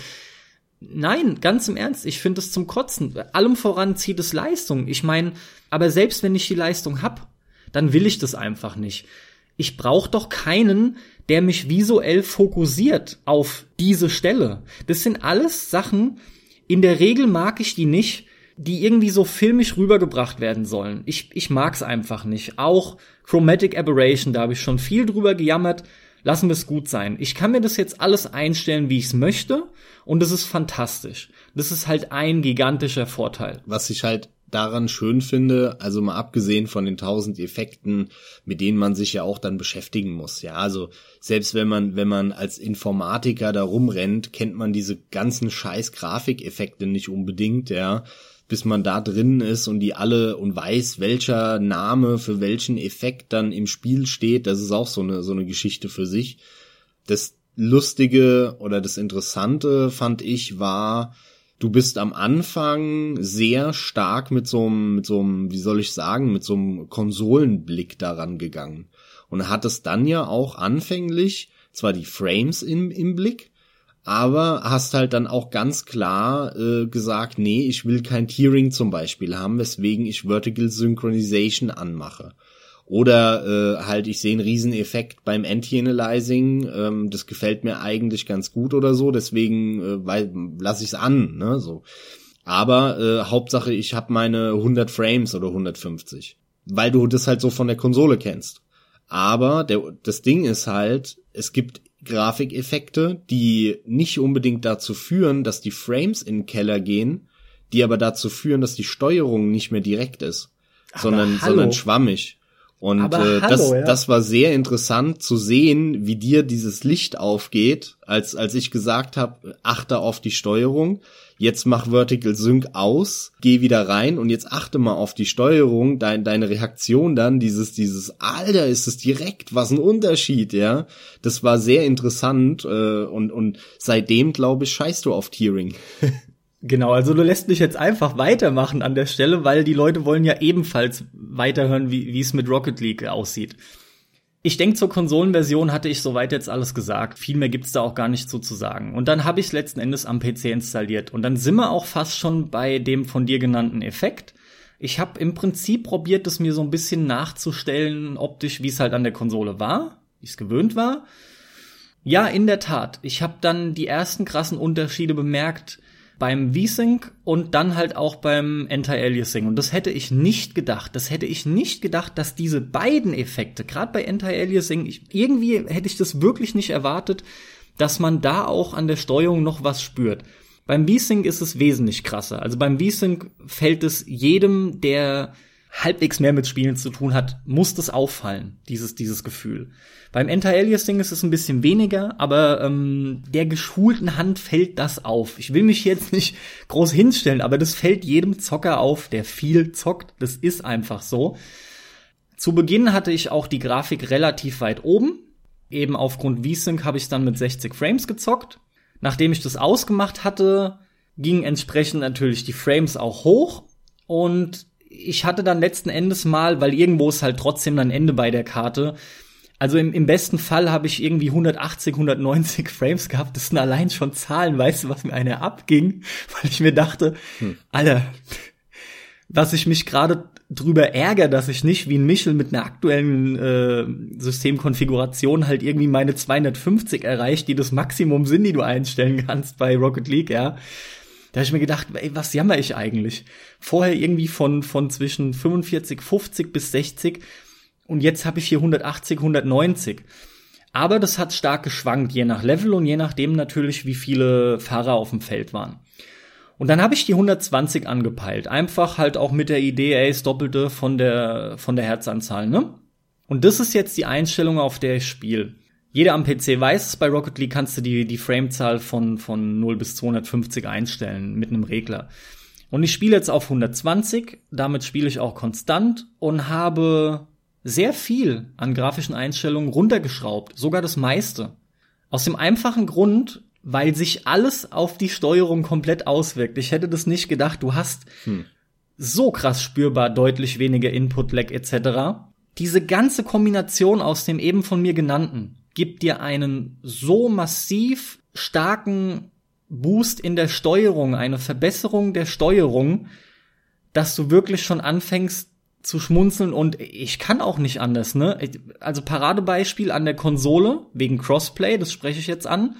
nein, ganz im Ernst, ich finde es zum Kotzen. Allem voran zieht es Leistung. Ich meine, aber selbst wenn ich die Leistung hab, dann will ich das einfach nicht. Ich brauche doch keinen, der mich visuell fokussiert auf diese Stelle. Das sind alles Sachen, in der Regel mag ich die nicht, die irgendwie so filmisch rübergebracht werden sollen. Ich mag's einfach nicht. Auch Chromatic Aberration, da habe ich schon viel drüber gejammert. Lassen wir es gut sein. Ich kann mir das jetzt alles einstellen, wie ich es möchte. Und das ist fantastisch. Das ist halt ein gigantischer Vorteil. Was ich halt daran schön finde, also mal abgesehen von den 1000 Effekten, mit denen man sich ja auch dann beschäftigen muss. Ja, also selbst wenn man als Informatiker da rumrennt, kennt man diese ganzen scheiß Grafikeffekte nicht unbedingt, ja. Bis man da drin ist und die alle und weiß, welcher Name für welchen Effekt dann im Spiel steht, das ist auch so eine Geschichte für sich. Das Lustige oder das Interessante, fand ich, war, du bist am Anfang sehr stark mit so einem, wie soll ich sagen, mit so einem Konsolenblick daran gegangen. Und hattest dann ja auch anfänglich zwar die Frames im Blick, aber hast halt dann auch ganz klar gesagt, nee, ich will kein Tiering zum Beispiel haben, weswegen ich Vertical Synchronization anmache. Oder halt, ich sehe einen Rieseneffekt beim Anti-Analyzing, das gefällt mir eigentlich ganz gut oder so, deswegen lasse ich es an, ne, so. Aber Hauptsache, ich habe meine 100 Frames oder 150, weil du das halt so von der Konsole kennst. Aber das Ding ist halt, es gibt Grafikeffekte, die nicht unbedingt dazu führen, dass die Frames in den Keller gehen, die aber dazu führen, dass die Steuerung nicht mehr direkt ist, sondern schwammig. Und das war sehr interessant zu sehen, wie dir dieses Licht aufgeht, als ich gesagt habe, achte auf die Steuerung, jetzt mach Vertical Sync aus, geh wieder rein und jetzt achte mal auf die Steuerung, deine Reaktion dann, dieses Alter, ist es direkt, was ein Unterschied, ja. Das war sehr interessant und seitdem, glaube ich, scheißt du auf Tiering. Genau, also du lässt mich jetzt einfach weitermachen an der Stelle, weil die Leute wollen ja ebenfalls weiterhören, wie es mit Rocket League aussieht. Ich denke, zur Konsolenversion hatte ich soweit jetzt alles gesagt. Viel mehr gibt's da auch gar nicht so zu sagen. Und dann habe ich es letzten Endes am PC installiert. Und dann sind wir auch fast schon bei dem von dir genannten Effekt. Ich habe im Prinzip probiert, es mir so ein bisschen nachzustellen, optisch, wie es halt an der Konsole war, wie es gewöhnt war. Ja, in der Tat. Ich habe dann die ersten krassen Unterschiede bemerkt, beim V-Sync und dann halt auch beim Anti-Aliasing. Und das hätte ich nicht gedacht. Dass diese beiden Effekte, gerade bei Anti-Aliasing, irgendwie hätte ich das wirklich nicht erwartet, dass man da auch an der Steuerung noch was spürt. Beim V-Sync ist es wesentlich krasser. Also beim V-Sync fällt es jedem, der halbwegs mehr mit Spielen zu tun hat, muss das auffallen, dieses Gefühl. Beim Anti-Aliasing ist es ein bisschen weniger, aber der geschulten Hand fällt das auf. Ich will mich jetzt nicht groß hinstellen, aber das fällt jedem Zocker auf, der viel zockt. Das ist einfach so. Zu Beginn hatte ich auch die Grafik relativ weit oben. Eben aufgrund V-Sync habe ich dann mit 60 Frames gezockt. Nachdem ich das ausgemacht hatte, gingen entsprechend natürlich die Frames auch hoch und ich hatte dann letzten Endes mal, weil irgendwo ist halt trotzdem dann Ende bei der Karte. Also im besten Fall habe ich irgendwie 180, 190 Frames gehabt. Das sind allein schon Zahlen, weißt du, was mir eine abging? Weil ich mir dachte, Alter, was ich mich gerade drüber ärgere, dass ich nicht wie ein Michel mit einer aktuellen Systemkonfiguration halt irgendwie meine 250 erreicht, die das Maximum sind, die du einstellen kannst bei Rocket League, ja. Da habe ich mir gedacht, ey, was jammer ich eigentlich? Vorher irgendwie von zwischen 45, 50 bis 60 und jetzt habe ich hier 180, 190. Aber das hat stark geschwankt, je nach Level und je nachdem natürlich, wie viele Fahrer auf dem Feld waren. Und dann habe ich die 120 angepeilt. Einfach halt auch mit der Idee, ey, das Doppelte von der Herzanzahl, ne? Und das ist jetzt die Einstellung, auf der ich spiele. Jeder am PC weiß es, bei Rocket League kannst du die Framezahl von 0 bis 250 einstellen mit einem Regler. Und ich spiele jetzt auf 120, damit spiele ich auch konstant und habe sehr viel an grafischen Einstellungen runtergeschraubt, sogar das meiste. Aus dem einfachen Grund, weil sich alles auf die Steuerung komplett auswirkt. Ich hätte das nicht gedacht, du hast so krass spürbar deutlich weniger Input-Lag etc. Diese ganze Kombination aus dem eben von mir genannten gibt dir einen so massiv starken Boost in der Steuerung, eine Verbesserung der Steuerung, dass du wirklich schon anfängst zu schmunzeln und ich kann auch nicht anders, ne? Also Paradebeispiel an der Konsole, wegen Crossplay, das spreche ich jetzt an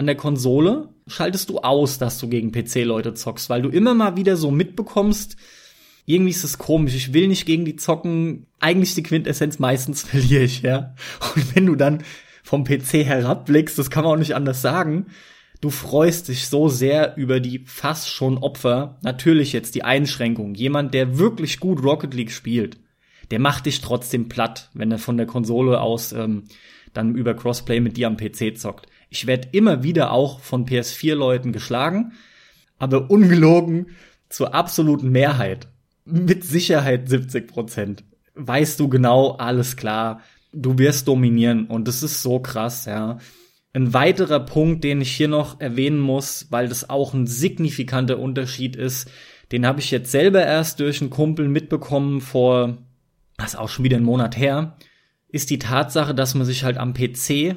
der Konsole schaltest du aus, dass du gegen PC-Leute zockst, weil du immer mal wieder so mitbekommst, irgendwie ist es komisch, ich will nicht gegen die zocken, eigentlich die Quintessenz, meistens verliere ich, ja. Und wenn du dann vom PC herabblickst, das kann man auch nicht anders sagen, du freust dich so sehr über die fast schon Opfer. Natürlich jetzt die Einschränkung. Jemand, der wirklich gut Rocket League spielt, der macht dich trotzdem platt, wenn er von der Konsole aus dann über Crossplay mit dir am PC zockt. Ich werde immer wieder auch von PS4-Leuten geschlagen, aber ungelogen zur absoluten Mehrheit. Mit Sicherheit 70%. Weißt du genau, alles klar, du wirst dominieren und das ist so krass, ja. Ein weiterer Punkt, den ich hier noch erwähnen muss, weil das auch ein signifikanter Unterschied ist, den habe ich jetzt selber erst durch einen Kumpel mitbekommen vor, das ist auch schon wieder einen Monat her, ist die Tatsache, dass man sich halt am PC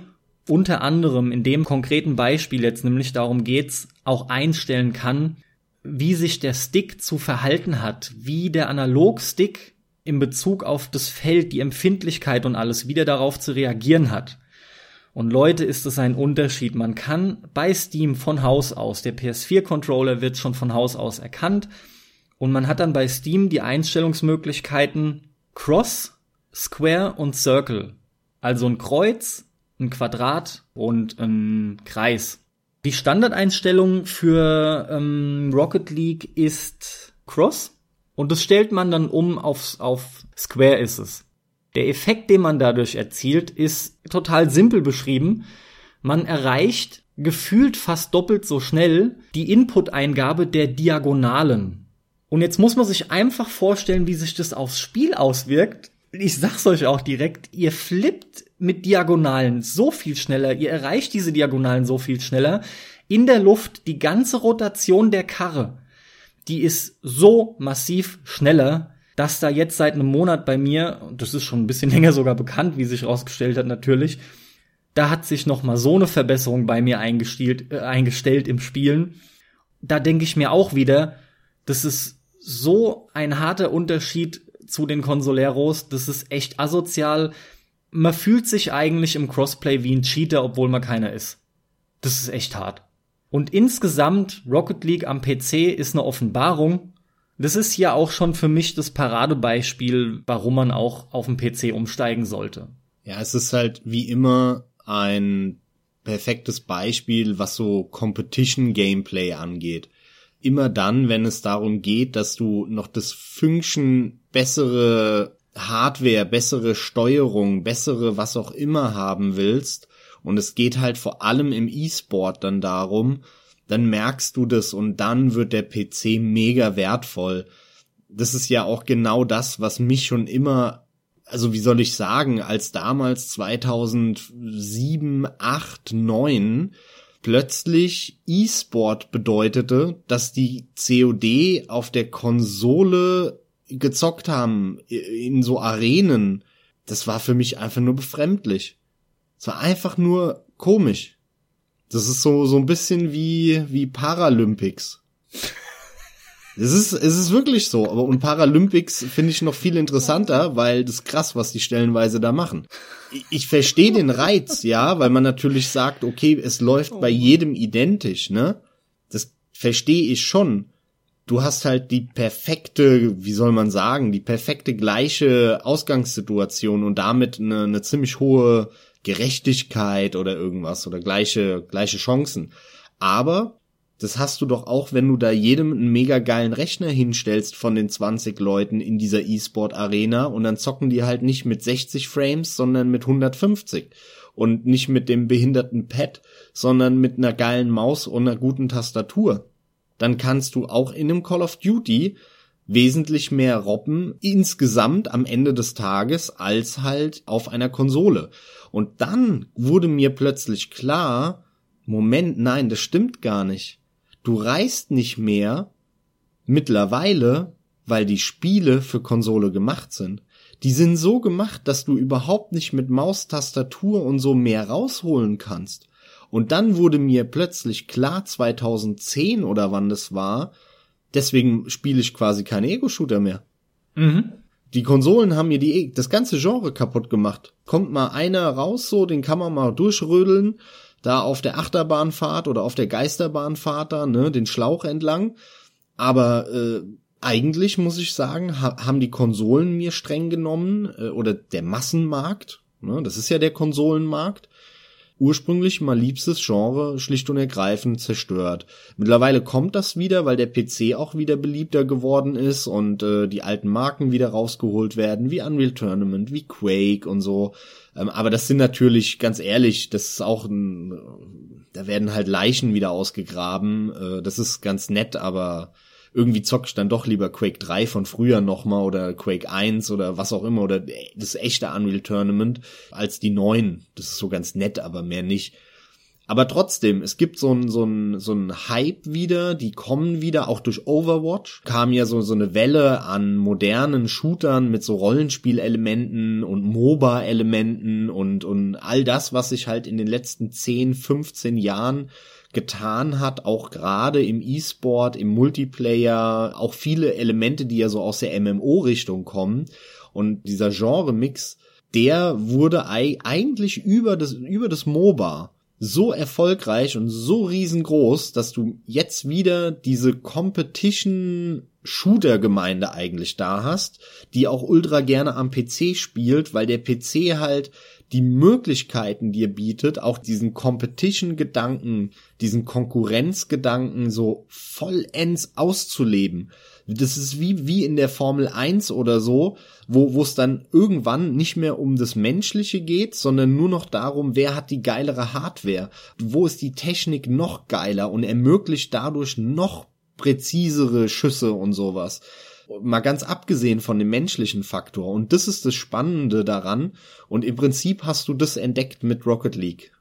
unter anderem in dem konkreten Beispiel jetzt nämlich darum geht's, auch einstellen kann, wie sich der Stick zu verhalten hat, wie der Analogstick in Bezug auf das Feld, die Empfindlichkeit und alles wieder darauf zu reagieren hat. Und Leute, ist es ein Unterschied. Man kann bei Steam von Haus aus, der PS4-Controller wird schon von Haus aus erkannt, und man hat dann bei Steam die Einstellungsmöglichkeiten Cross, Square und Circle. Also ein Kreuz, ein Quadrat und ein Kreis. Die Standardeinstellung für Rocket League ist Cross, und das stellt man dann um auf Square ist es. Der Effekt, den man dadurch erzielt, ist total simpel beschrieben. Man erreicht gefühlt fast doppelt so schnell die Input-Eingabe der Diagonalen. Und jetzt muss man sich einfach vorstellen, wie sich das aufs Spiel auswirkt. Ich sag's euch auch direkt, ihr flippt mit Diagonalen so viel schneller, ihr erreicht diese Diagonalen so viel schneller. In der Luft die ganze Rotation der Karre, die ist so massiv schneller, dass da jetzt seit einem Monat bei mir, das ist schon ein bisschen länger sogar bekannt, wie sich rausgestellt hat natürlich, da hat sich noch mal so eine Verbesserung bei mir eingestellt im Spielen. Da denke ich mir auch wieder, das ist so ein harter Unterschied zu den Consoleros, das ist echt asozial. Man fühlt sich eigentlich im Crossplay wie ein Cheater, obwohl man keiner ist. Das ist echt hart. Und insgesamt, Rocket League am PC ist eine Offenbarung. Das ist ja auch schon für mich das Paradebeispiel, warum man auch auf den PC umsteigen sollte. Ja, es ist halt wie immer ein perfektes Beispiel, was so Competition-Gameplay angeht. Immer dann, wenn es darum geht, dass du noch das Fünkchen bessere Hardware, bessere Steuerung, bessere was auch immer haben willst. Und es geht halt vor allem im E-Sport dann darum, dann merkst du das und dann wird der PC mega wertvoll. Das ist ja auch genau das, was mich schon immer, also wie soll ich sagen, als damals 2007, 8, 9 plötzlich E-Sport bedeutete, dass die COD auf der Konsole gezockt haben, in so Arenen. Das war für mich einfach nur befremdlich. Es war einfach nur komisch. Das ist so ein bisschen wie Paralympics. Es ist wirklich so. Aber und Paralympics finde ich noch viel interessanter, weil das ist krass, was die stellenweise da machen. Ich verstehe den Reiz, ja, weil man natürlich sagt, okay, es läuft bei jedem identisch, ne? Das verstehe ich schon. Du hast halt die perfekte, wie soll man sagen, die perfekte gleiche Ausgangssituation und damit eine ziemlich hohe Gerechtigkeit oder irgendwas oder gleiche Chancen. Aber das hast du doch auch, wenn du da jedem einen mega geilen Rechner hinstellst von den 20 Leuten in dieser E-Sport-Arena und dann zocken die halt nicht mit 60 Frames, sondern mit 150 und nicht mit dem behinderten Pad, sondern mit einer geilen Maus und einer guten Tastatur. Dann kannst du auch in einem Call of Duty wesentlich mehr robben insgesamt am Ende des Tages als halt auf einer Konsole. Und dann wurde mir plötzlich klar, Moment, nein, das stimmt gar nicht. Du reist nicht mehr mittlerweile, weil die Spiele für Konsole gemacht sind. Die sind so gemacht, dass du überhaupt nicht mit Maus, Tastatur und so mehr rausholen kannst. Und dann wurde mir plötzlich klar, 2010 oder wann das war, deswegen spiele ich quasi keine Ego-Shooter mehr. Mhm. Die Konsolen haben mir das ganze Genre kaputt gemacht. Kommt mal einer raus, so, den kann man mal durchrödeln, da auf der Achterbahnfahrt oder auf der Geisterbahnfahrt da, ne, den Schlauch entlang. Aber eigentlich muss ich sagen, haben die Konsolen mir streng genommen oder der Massenmarkt, ne, das ist ja der Konsolenmarkt, ursprünglich mein liebstes Genre schlicht und ergreifend zerstört. Mittlerweile kommt das wieder, weil der PC auch wieder beliebter geworden ist und die alten Marken wieder rausgeholt werden, wie Unreal Tournament, wie Quake und so. Aber das sind natürlich, ganz ehrlich, das ist auch da werden halt Leichen wieder ausgegraben. Das ist ganz nett, aber irgendwie zocke ich dann doch lieber Quake 3 von früher nochmal oder Quake 1 oder was auch immer oder das echte Unreal Tournament als die neuen. Das ist so ganz nett, aber mehr nicht. Aber trotzdem, es gibt so einen Hype wieder, die kommen wieder, auch durch Overwatch kam ja so eine Welle an modernen Shootern mit so Rollenspielelementen und MOBA-Elementen und all das, was sich halt in den letzten 10, 15 Jahren getan hat, auch gerade im E-Sport, im Multiplayer, auch viele Elemente, die ja so aus der MMO-Richtung kommen. Und dieser Genre-Mix, der wurde eigentlich über das MOBA so erfolgreich und so riesengroß, dass du jetzt wieder diese Competition-Shooter-Gemeinde eigentlich da hast, die auch ultra gerne am PC spielt, weil der PC halt die Möglichkeiten dir bietet, auch diesen Competition-Gedanken, diesen Konkurrenzgedanken so vollends auszuleben. Das ist wie in der Formel 1 oder so, wo es dann irgendwann nicht mehr um das Menschliche geht, sondern nur noch darum, wer hat die geilere Hardware, wo ist die Technik noch geiler und ermöglicht dadurch noch präzisere Schüsse und sowas. Mal ganz abgesehen von dem menschlichen Faktor. Und das ist das Spannende daran. Und im Prinzip hast du das entdeckt mit Rocket League.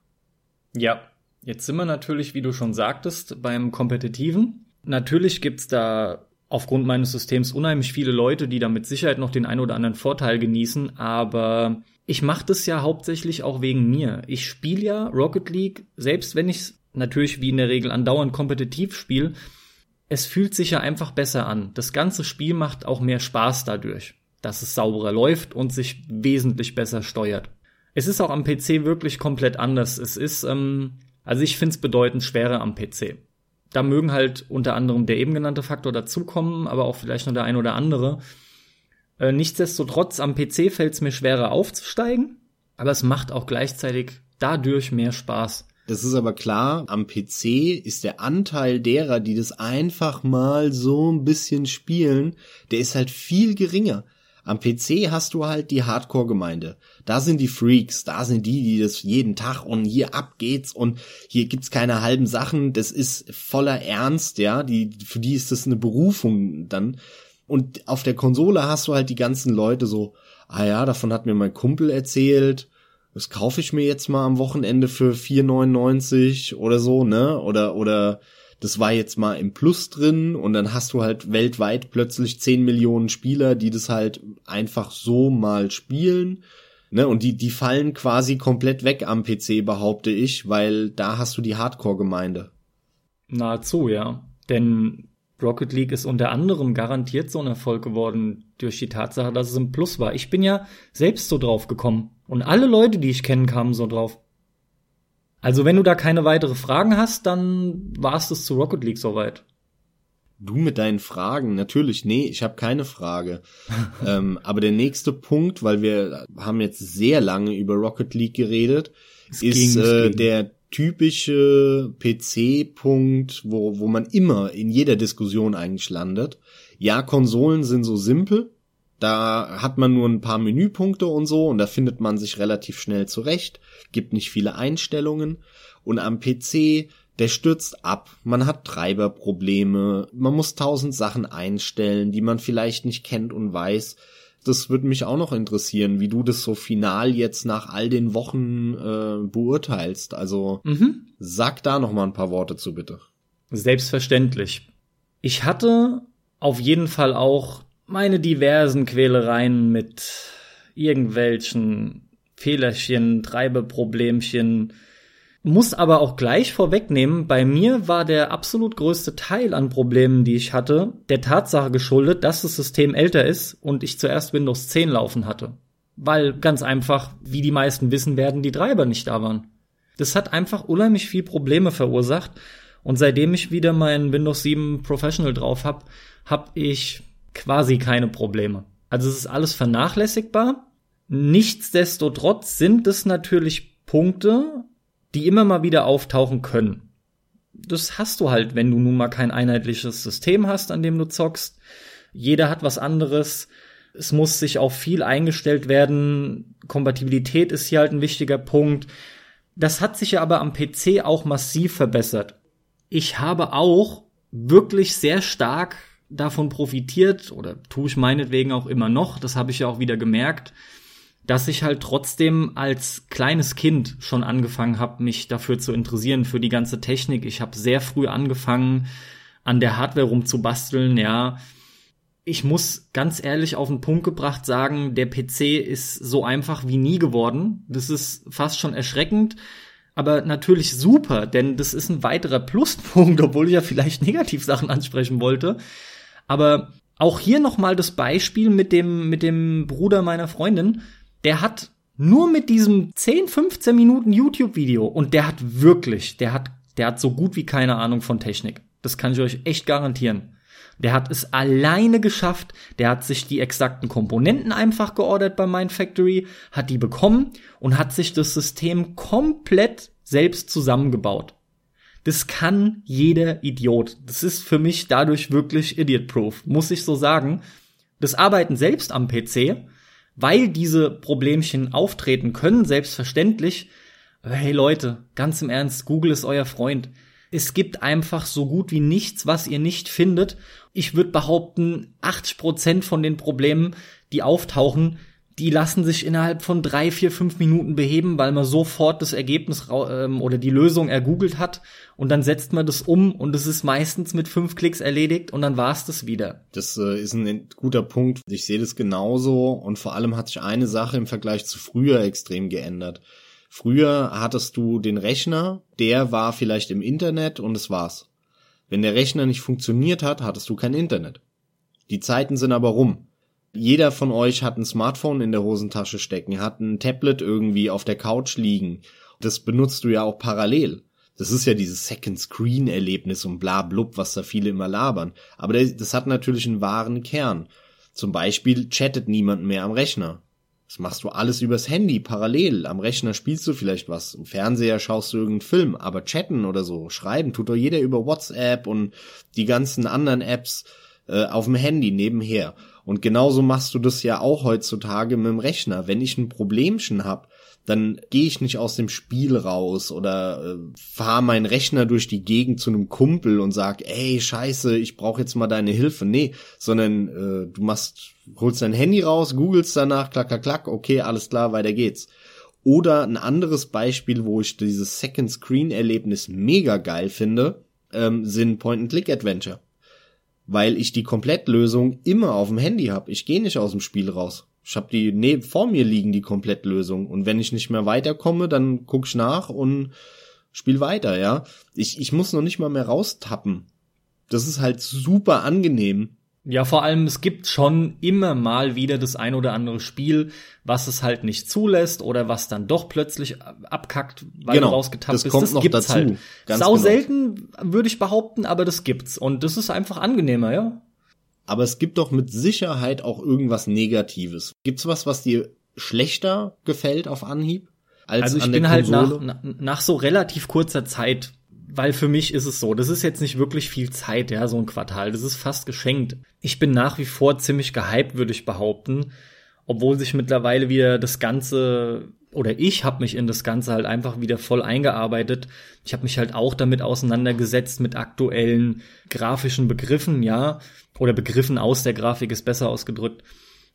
Ja, jetzt sind wir natürlich, wie du schon sagtest, beim Kompetitiven. Natürlich gibt's da aufgrund meines Systems unheimlich viele Leute, die da mit Sicherheit noch den ein oder anderen Vorteil genießen. Aber ich mache das ja hauptsächlich auch wegen mir. Ich spiele ja Rocket League, selbst wenn ich es natürlich wie in der Regel andauernd kompetitiv spiele. Es fühlt sich ja einfach besser an. Das ganze Spiel macht auch mehr Spaß dadurch, dass es sauberer läuft und sich wesentlich besser steuert. Es ist auch am PC wirklich komplett anders. Es ist, also ich finde es bedeutend schwerer am PC. Da mögen halt unter anderem der eben genannte Faktor dazukommen, aber auch vielleicht noch der ein oder andere. Nichtsdestotrotz, am PC fällt es mir schwerer aufzusteigen, aber es macht auch gleichzeitig dadurch mehr Spaß. Das ist aber klar, am PC ist der Anteil derer, die das einfach mal so ein bisschen spielen, der ist halt viel geringer. Am PC hast du halt die Hardcore-Gemeinde. Da sind die Freaks, da sind die das jeden Tag und hier ab geht's und hier gibt's keine halben Sachen. Das ist voller Ernst, ja. Für die ist das eine Berufung dann. Und auf der Konsole hast du halt die ganzen Leute so, ah ja, davon hat mir mein Kumpel erzählt. Das kaufe ich mir jetzt mal am Wochenende für 4,99 oder so, ne? Oder das war jetzt mal im Plus drin und dann hast du halt weltweit plötzlich 10 Millionen Spieler, die das halt einfach so mal spielen, ne? Und die fallen quasi komplett weg am PC, behaupte ich, weil da hast du die Hardcore-Gemeinde. Nahezu, ja. Denn Rocket League ist unter anderem garantiert so ein Erfolg geworden durch die Tatsache, dass es im Plus war. Ich bin ja selbst so drauf gekommen. Und alle Leute, die ich kenne, kamen so drauf. Also wenn du da keine weiteren Fragen hast, dann war es das zu Rocket League soweit. Du mit deinen Fragen, natürlich, nee, ich habe keine Frage. Aber der nächste Punkt, weil wir haben jetzt sehr lange über Rocket League geredet, ist der typische PC-Punkt, wo man immer in jeder Diskussion eigentlich landet. Ja, Konsolen sind so simpel, da hat man nur ein paar Menüpunkte und so und da findet man sich relativ schnell zurecht, gibt nicht viele Einstellungen und am PC, der stürzt ab, man hat Treiberprobleme, man muss 1000 Sachen einstellen, die man vielleicht nicht kennt und weiß. Das würde mich auch noch interessieren, wie du das so final jetzt nach all den Wochen beurteilst. Also Sag da noch mal ein paar Worte zu, bitte. Selbstverständlich. Ich hatte auf jeden Fall auch meine diversen Quälereien mit irgendwelchen Fehlerchen, Treiberproblemchen. Muss aber auch gleich vorwegnehmen, bei mir war der absolut größte Teil an Problemen, die ich hatte, der Tatsache geschuldet, dass das System älter ist und ich zuerst Windows 10 laufen hatte. Weil ganz einfach, wie die meisten wissen werden, die Treiber nicht da waren. Das hat einfach unheimlich viel Probleme verursacht. Und seitdem ich wieder meinen Windows 7 Professional drauf habe, habe ich quasi keine Probleme. Also es ist alles vernachlässigbar. Nichtsdestotrotz sind es natürlich Punkte, die immer mal wieder auftauchen können. Das hast du halt, wenn du nun mal kein einheitliches System hast, an dem du zockst. Jeder hat was anderes. Es muss sich auch viel eingestellt werden. Kompatibilität ist hier halt ein wichtiger Punkt. Das hat sich ja aber am PC auch massiv verbessert. Ich habe auch wirklich sehr stark davon profitiert, oder tue ich meinetwegen auch immer noch, das habe ich ja auch wieder gemerkt, dass ich halt trotzdem als kleines Kind schon angefangen habe, mich dafür zu interessieren, für die ganze Technik. Ich habe sehr früh angefangen, an der Hardware rumzubasteln, ja. Ich muss ganz ehrlich auf den Punkt gebracht sagen, der PC ist so einfach wie nie geworden. Das ist fast schon erschreckend, aber natürlich super, denn das ist ein weiterer Pluspunkt, obwohl ich ja vielleicht Negativsachen ansprechen wollte. Aber auch hier nochmal das Beispiel mit dem Bruder meiner Freundin. Der hat nur mit diesem 10, 15 Minuten YouTube-Video, und der hat so gut wie keine Ahnung von Technik. Das kann ich euch echt garantieren. Der hat es alleine geschafft, der hat sich die exakten Komponenten einfach geordert bei Mindfactory, hat die bekommen und hat sich das System komplett selbst zusammengebaut. Das kann jeder Idiot. Das ist für mich dadurch wirklich idiot-proof, muss ich so sagen. Das Arbeiten selbst am PC, weil diese Problemchen auftreten können, selbstverständlich. Aber hey Leute, ganz im Ernst, Google ist euer Freund. Es gibt einfach so gut wie nichts, was ihr nicht findet. Ich würde behaupten, 80% von den Problemen, die auftauchen, die lassen sich innerhalb von 3, 4, 5 Minuten beheben, weil man sofort das Ergebnis oder die Lösung ergoogelt hat, und dann setzt man das um und es ist meistens mit 5 Klicks erledigt und dann war's das wieder. Das ist ein guter Punkt. Ich sehe das genauso, und vor allem hat sich eine Sache im Vergleich zu früher extrem geändert. Früher hattest du den Rechner, der war vielleicht im Internet und es war's. Wenn der Rechner nicht funktioniert hat, hattest du kein Internet. Die Zeiten sind aber rum. Jeder von euch hat ein Smartphone in der Hosentasche stecken, hat ein Tablet irgendwie auf der Couch liegen. Das benutzt du ja auch parallel. Das ist ja dieses Second-Screen-Erlebnis und bla blub, was da viele immer labern. Aber das hat natürlich einen wahren Kern. Zum Beispiel chattet niemand mehr am Rechner. Das machst du alles übers Handy, parallel. Am Rechner spielst du vielleicht was, im Fernseher schaust du irgendeinen Film, aber chatten oder so, schreiben tut doch jeder über WhatsApp und die ganzen anderen Apps auf dem Handy nebenher. Und genauso machst du das ja auch heutzutage mit dem Rechner. Wenn ich ein Problemchen hab, dann gehe ich nicht aus dem Spiel raus oder fahre meinen Rechner durch die Gegend zu einem Kumpel und sag, ey, scheiße, ich brauche jetzt mal deine Hilfe. Nee, sondern holst dein Handy raus, googelst danach, klack, klack, klack, okay, alles klar, weiter geht's. Oder ein anderes Beispiel, wo ich dieses Second-Screen-Erlebnis mega geil finde, sind Point-and-Click-Adventure. Weil ich die Komplettlösung immer auf dem Handy habe. Ich gehe nicht aus dem Spiel raus. Ich habe die vor mir liegen, die Komplettlösung. Und wenn ich nicht mehr weiterkomme, dann guck ich nach und spiel weiter, ja. Ich muss noch nicht mal mehr raustappen. Das ist halt super angenehm. Ja, vor allem, es gibt schon immer mal wieder das ein oder andere Spiel, was es halt nicht zulässt oder was dann doch plötzlich abkackt, weil du rausgetappt bist. Kommt das noch gibt's dazu. Halt. Sau selten, würde ich behaupten, aber das gibt's. Und das ist einfach angenehmer, ja. Aber es gibt doch mit Sicherheit auch irgendwas Negatives. Gibt's was dir schlechter gefällt auf Anhieb? Also ich bin halt nach so relativ kurzer Zeit, weil für mich ist es so, das ist jetzt nicht wirklich viel Zeit, ja, so ein Quartal, das ist fast geschenkt. Ich bin nach wie vor ziemlich gehypt, würde ich behaupten, obwohl sich mittlerweile wieder das Ganze, oder ich habe mich in das Ganze halt einfach wieder voll eingearbeitet. Ich habe mich halt auch damit auseinandergesetzt mit aktuellen grafischen Begriffen, ja, oder Begriffen aus der Grafik ist besser ausgedrückt,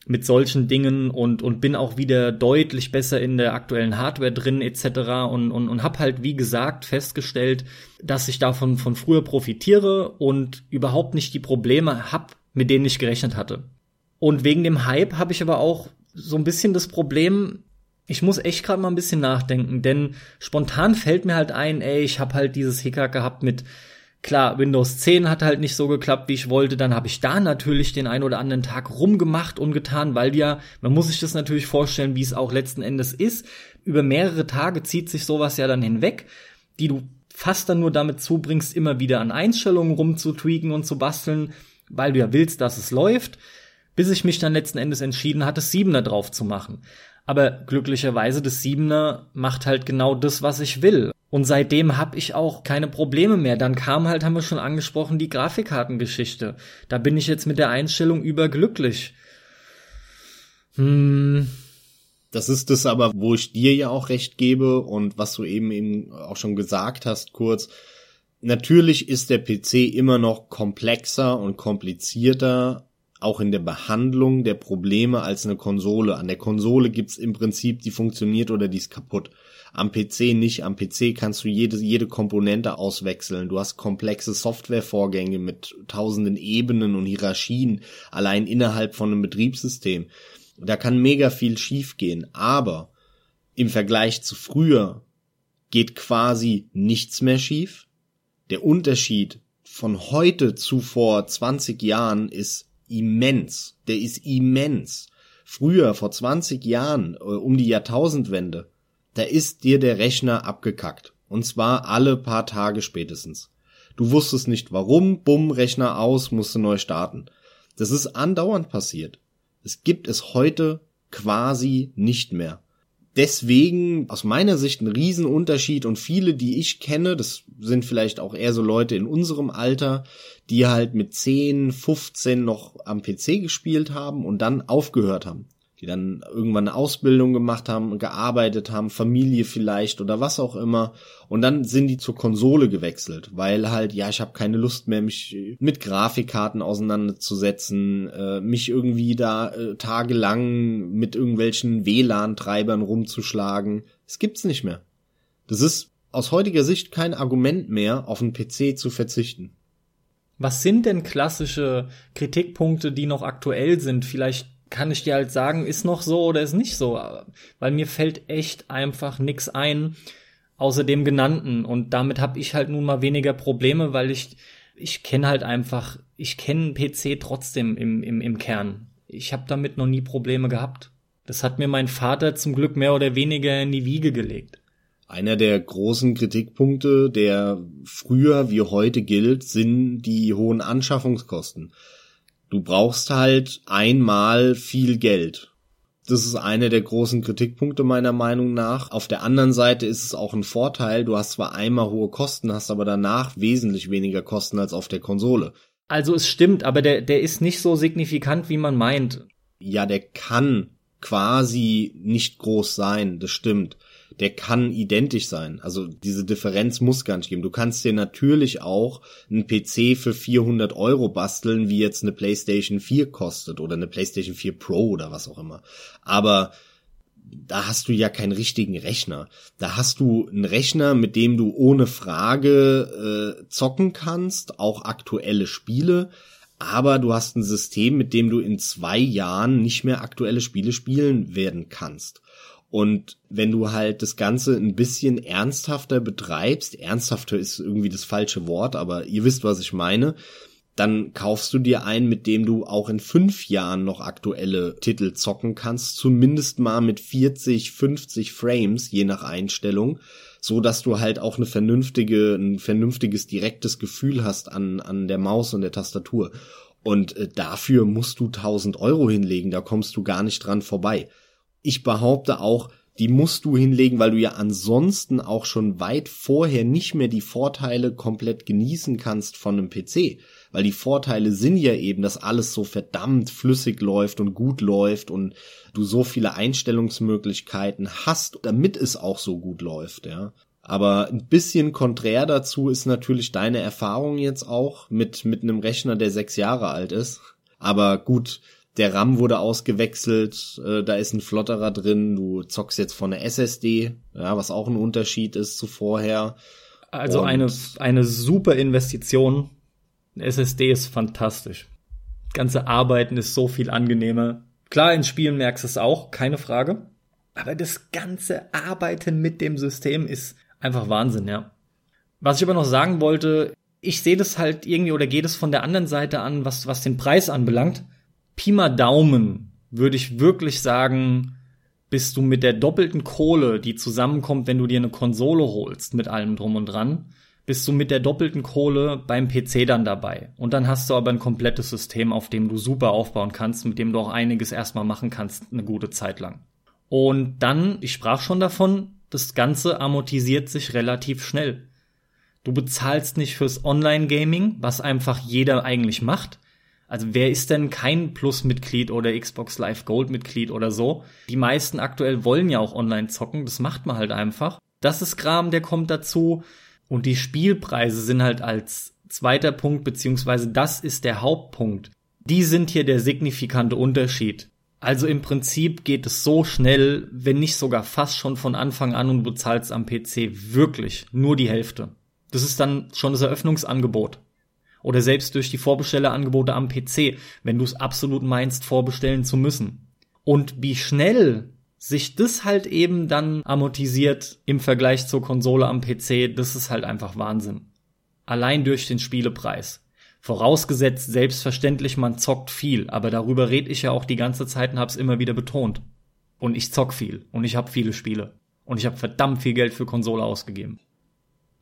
mit solchen Dingen und bin auch wieder deutlich besser in der aktuellen Hardware drin etc. und hab halt, wie gesagt, festgestellt, dass ich davon von früher profitiere und überhaupt nicht die Probleme hab, mit denen ich gerechnet hatte. Und wegen dem Hype habe ich aber auch so ein bisschen das Problem, ich muss echt gerade mal ein bisschen nachdenken, denn spontan fällt mir halt ein, ich hab halt dieses Hickhack gehabt mit, klar, Windows 10 hat halt nicht so geklappt, wie ich wollte. Dann habe ich da natürlich den ein oder anderen Tag rumgemacht und getan, weil ja, man muss sich das natürlich vorstellen, wie es auch letzten Endes ist. Über mehrere Tage zieht sich sowas ja dann hinweg, die du fast dann nur damit zubringst, immer wieder an Einstellungen rumzutweaken und zu basteln, weil du ja willst, dass es läuft, bis ich mich dann letzten Endes entschieden hatte, 7er drauf zu machen. Aber glücklicherweise, das 7er macht halt genau das, was ich will. Und seitdem habe ich auch keine Probleme mehr. Dann kam halt, haben wir schon angesprochen, die Grafikkartengeschichte. Da bin ich jetzt mit der Einstellung überglücklich. Das ist das aber, wo ich dir ja auch recht gebe und was du eben auch schon gesagt hast kurz. Natürlich ist der PC immer noch komplexer und komplizierter, auch in der Behandlung der Probleme, als eine Konsole. An der Konsole gibt's im Prinzip, die funktioniert oder die ist kaputt. Am PC nicht. Am PC kannst du jede Komponente auswechseln. Du hast komplexe Softwarevorgänge mit tausenden Ebenen und Hierarchien, allein innerhalb von einem Betriebssystem. Da kann mega viel schiefgehen. Aber im Vergleich zu früher geht quasi nichts mehr schief. Der Unterschied von heute zu vor 20 Jahren ist immens. Der ist immens. Früher, vor 20 Jahren, um die Jahrtausendwende, da ist dir der Rechner abgekackt. Und zwar alle paar Tage spätestens. Du wusstest nicht warum, bumm, Rechner aus, musste neu starten. Das ist andauernd passiert. Es gibt es heute quasi nicht mehr. Deswegen aus meiner Sicht ein Riesenunterschied und viele, die ich kenne, das sind vielleicht auch eher so Leute in unserem Alter, die halt mit 10, 15 noch am PC gespielt haben und dann aufgehört haben. Die dann irgendwann eine Ausbildung gemacht haben, gearbeitet haben, Familie vielleicht oder was auch immer. Und dann sind die zur Konsole gewechselt, weil halt, ja, ich habe keine Lust mehr, mich mit Grafikkarten auseinanderzusetzen, mich irgendwie da tagelang mit irgendwelchen WLAN-Treibern rumzuschlagen. Das gibt's nicht mehr. Das ist aus heutiger Sicht kein Argument mehr, auf einen PC zu verzichten. Was sind denn klassische Kritikpunkte, die noch aktuell sind? Vielleicht kann ich dir halt sagen, ist noch so oder ist nicht so, weil mir fällt echt einfach nix ein, außer dem Genannten, und damit habe ich halt nun mal weniger Probleme, weil ich kenne PC trotzdem im Kern. Ich habe damit noch nie Probleme gehabt. Das hat mir mein Vater zum Glück mehr oder weniger in die Wiege gelegt. Einer der großen Kritikpunkte, der früher wie heute gilt, sind die hohen Anschaffungskosten. Du brauchst halt einmal viel Geld. Das ist einer der großen Kritikpunkte meiner Meinung nach. Auf der anderen Seite ist es auch ein Vorteil. Du hast zwar einmal hohe Kosten, hast aber danach wesentlich weniger Kosten als auf der Konsole. Also es stimmt, aber der ist nicht so signifikant, wie man meint. Ja, der kann quasi nicht groß sein, das stimmt. Der kann identisch sein. Also diese Differenz muss gar nicht geben. Du kannst dir natürlich auch einen PC für 400 Euro basteln, wie jetzt eine PlayStation 4 kostet oder eine PlayStation 4 Pro oder was auch immer. Aber da hast du ja keinen richtigen Rechner. Da hast du einen Rechner, mit dem du ohne Frage zocken kannst, auch aktuelle Spiele. Aber du hast ein System, mit dem du in 2 Jahren nicht mehr aktuelle Spiele spielen werden kannst. Und wenn du halt das Ganze ein bisschen ernsthafter betreibst, ernsthafter ist irgendwie das falsche Wort, aber ihr wisst, was ich meine, dann kaufst du dir einen, mit dem du auch in 5 Jahren noch aktuelle Titel zocken kannst, zumindest mal mit 40, 50 Frames, je nach Einstellung, so dass du halt auch ein vernünftiges, direktes Gefühl hast an der Maus und der Tastatur. Und dafür musst du 1.000 Euro hinlegen, da kommst du gar nicht dran vorbei. Ich behaupte auch, die musst du hinlegen, weil du ja ansonsten auch schon weit vorher nicht mehr die Vorteile komplett genießen kannst von einem PC. Weil die Vorteile sind ja eben, dass alles so verdammt flüssig läuft und gut läuft und du so viele Einstellungsmöglichkeiten hast, damit es auch so gut läuft, ja. Aber ein bisschen konträr dazu ist natürlich deine Erfahrung jetzt auch mit einem Rechner, der 6 Jahre alt ist. Aber gut, der RAM wurde ausgewechselt, da ist ein Flotterer drin, du zockst jetzt von der SSD, ja, was auch ein Unterschied ist zu vorher. Also eine super Investition. SSD ist fantastisch. Das ganze Arbeiten ist so viel angenehmer. Klar, in Spielen merkst du es auch, keine Frage. Aber das ganze Arbeiten mit dem System ist einfach Wahnsinn, ja. Was ich aber noch sagen wollte, ich sehe das halt irgendwie oder gehe das von der anderen Seite an, was den Preis anbelangt. Pi mal Daumen würde ich wirklich sagen, bist du mit der doppelten Kohle, die zusammenkommt, wenn du dir eine Konsole holst, mit allem drum und dran, bist du mit der doppelten Kohle beim PC dann dabei. Und dann hast du aber ein komplettes System, auf dem du super aufbauen kannst, mit dem du auch einiges erstmal machen kannst, eine gute Zeit lang. Und dann, ich sprach schon davon, das Ganze amortisiert sich relativ schnell. Du bezahlst nicht fürs Online-Gaming, was einfach jeder eigentlich macht. Also wer ist denn kein Plus-Mitglied oder Xbox Live Gold-Mitglied oder so? Die meisten aktuell wollen ja auch online zocken, das macht man halt einfach. Das ist Kram, der kommt dazu. Und die Spielpreise sind halt als zweiter Punkt, beziehungsweise das ist der Hauptpunkt. Die sind hier der signifikante Unterschied. Also im Prinzip geht es so schnell, wenn nicht sogar fast schon von Anfang an, und du bezahlst am PC wirklich nur die Hälfte. Das ist dann schon das Eröffnungsangebot. Oder selbst durch die Vorbestellerangebote am PC, wenn du es absolut meinst, vorbestellen zu müssen. Und wie schnell sich das halt eben dann amortisiert im Vergleich zur Konsole am PC, das ist halt einfach Wahnsinn. Allein durch den Spielepreis. Vorausgesetzt, selbstverständlich, man zockt viel, aber darüber rede ich ja auch die ganze Zeit und hab's immer wieder betont. Und ich zock viel und ich hab viele Spiele und ich hab verdammt viel Geld für Konsole ausgegeben.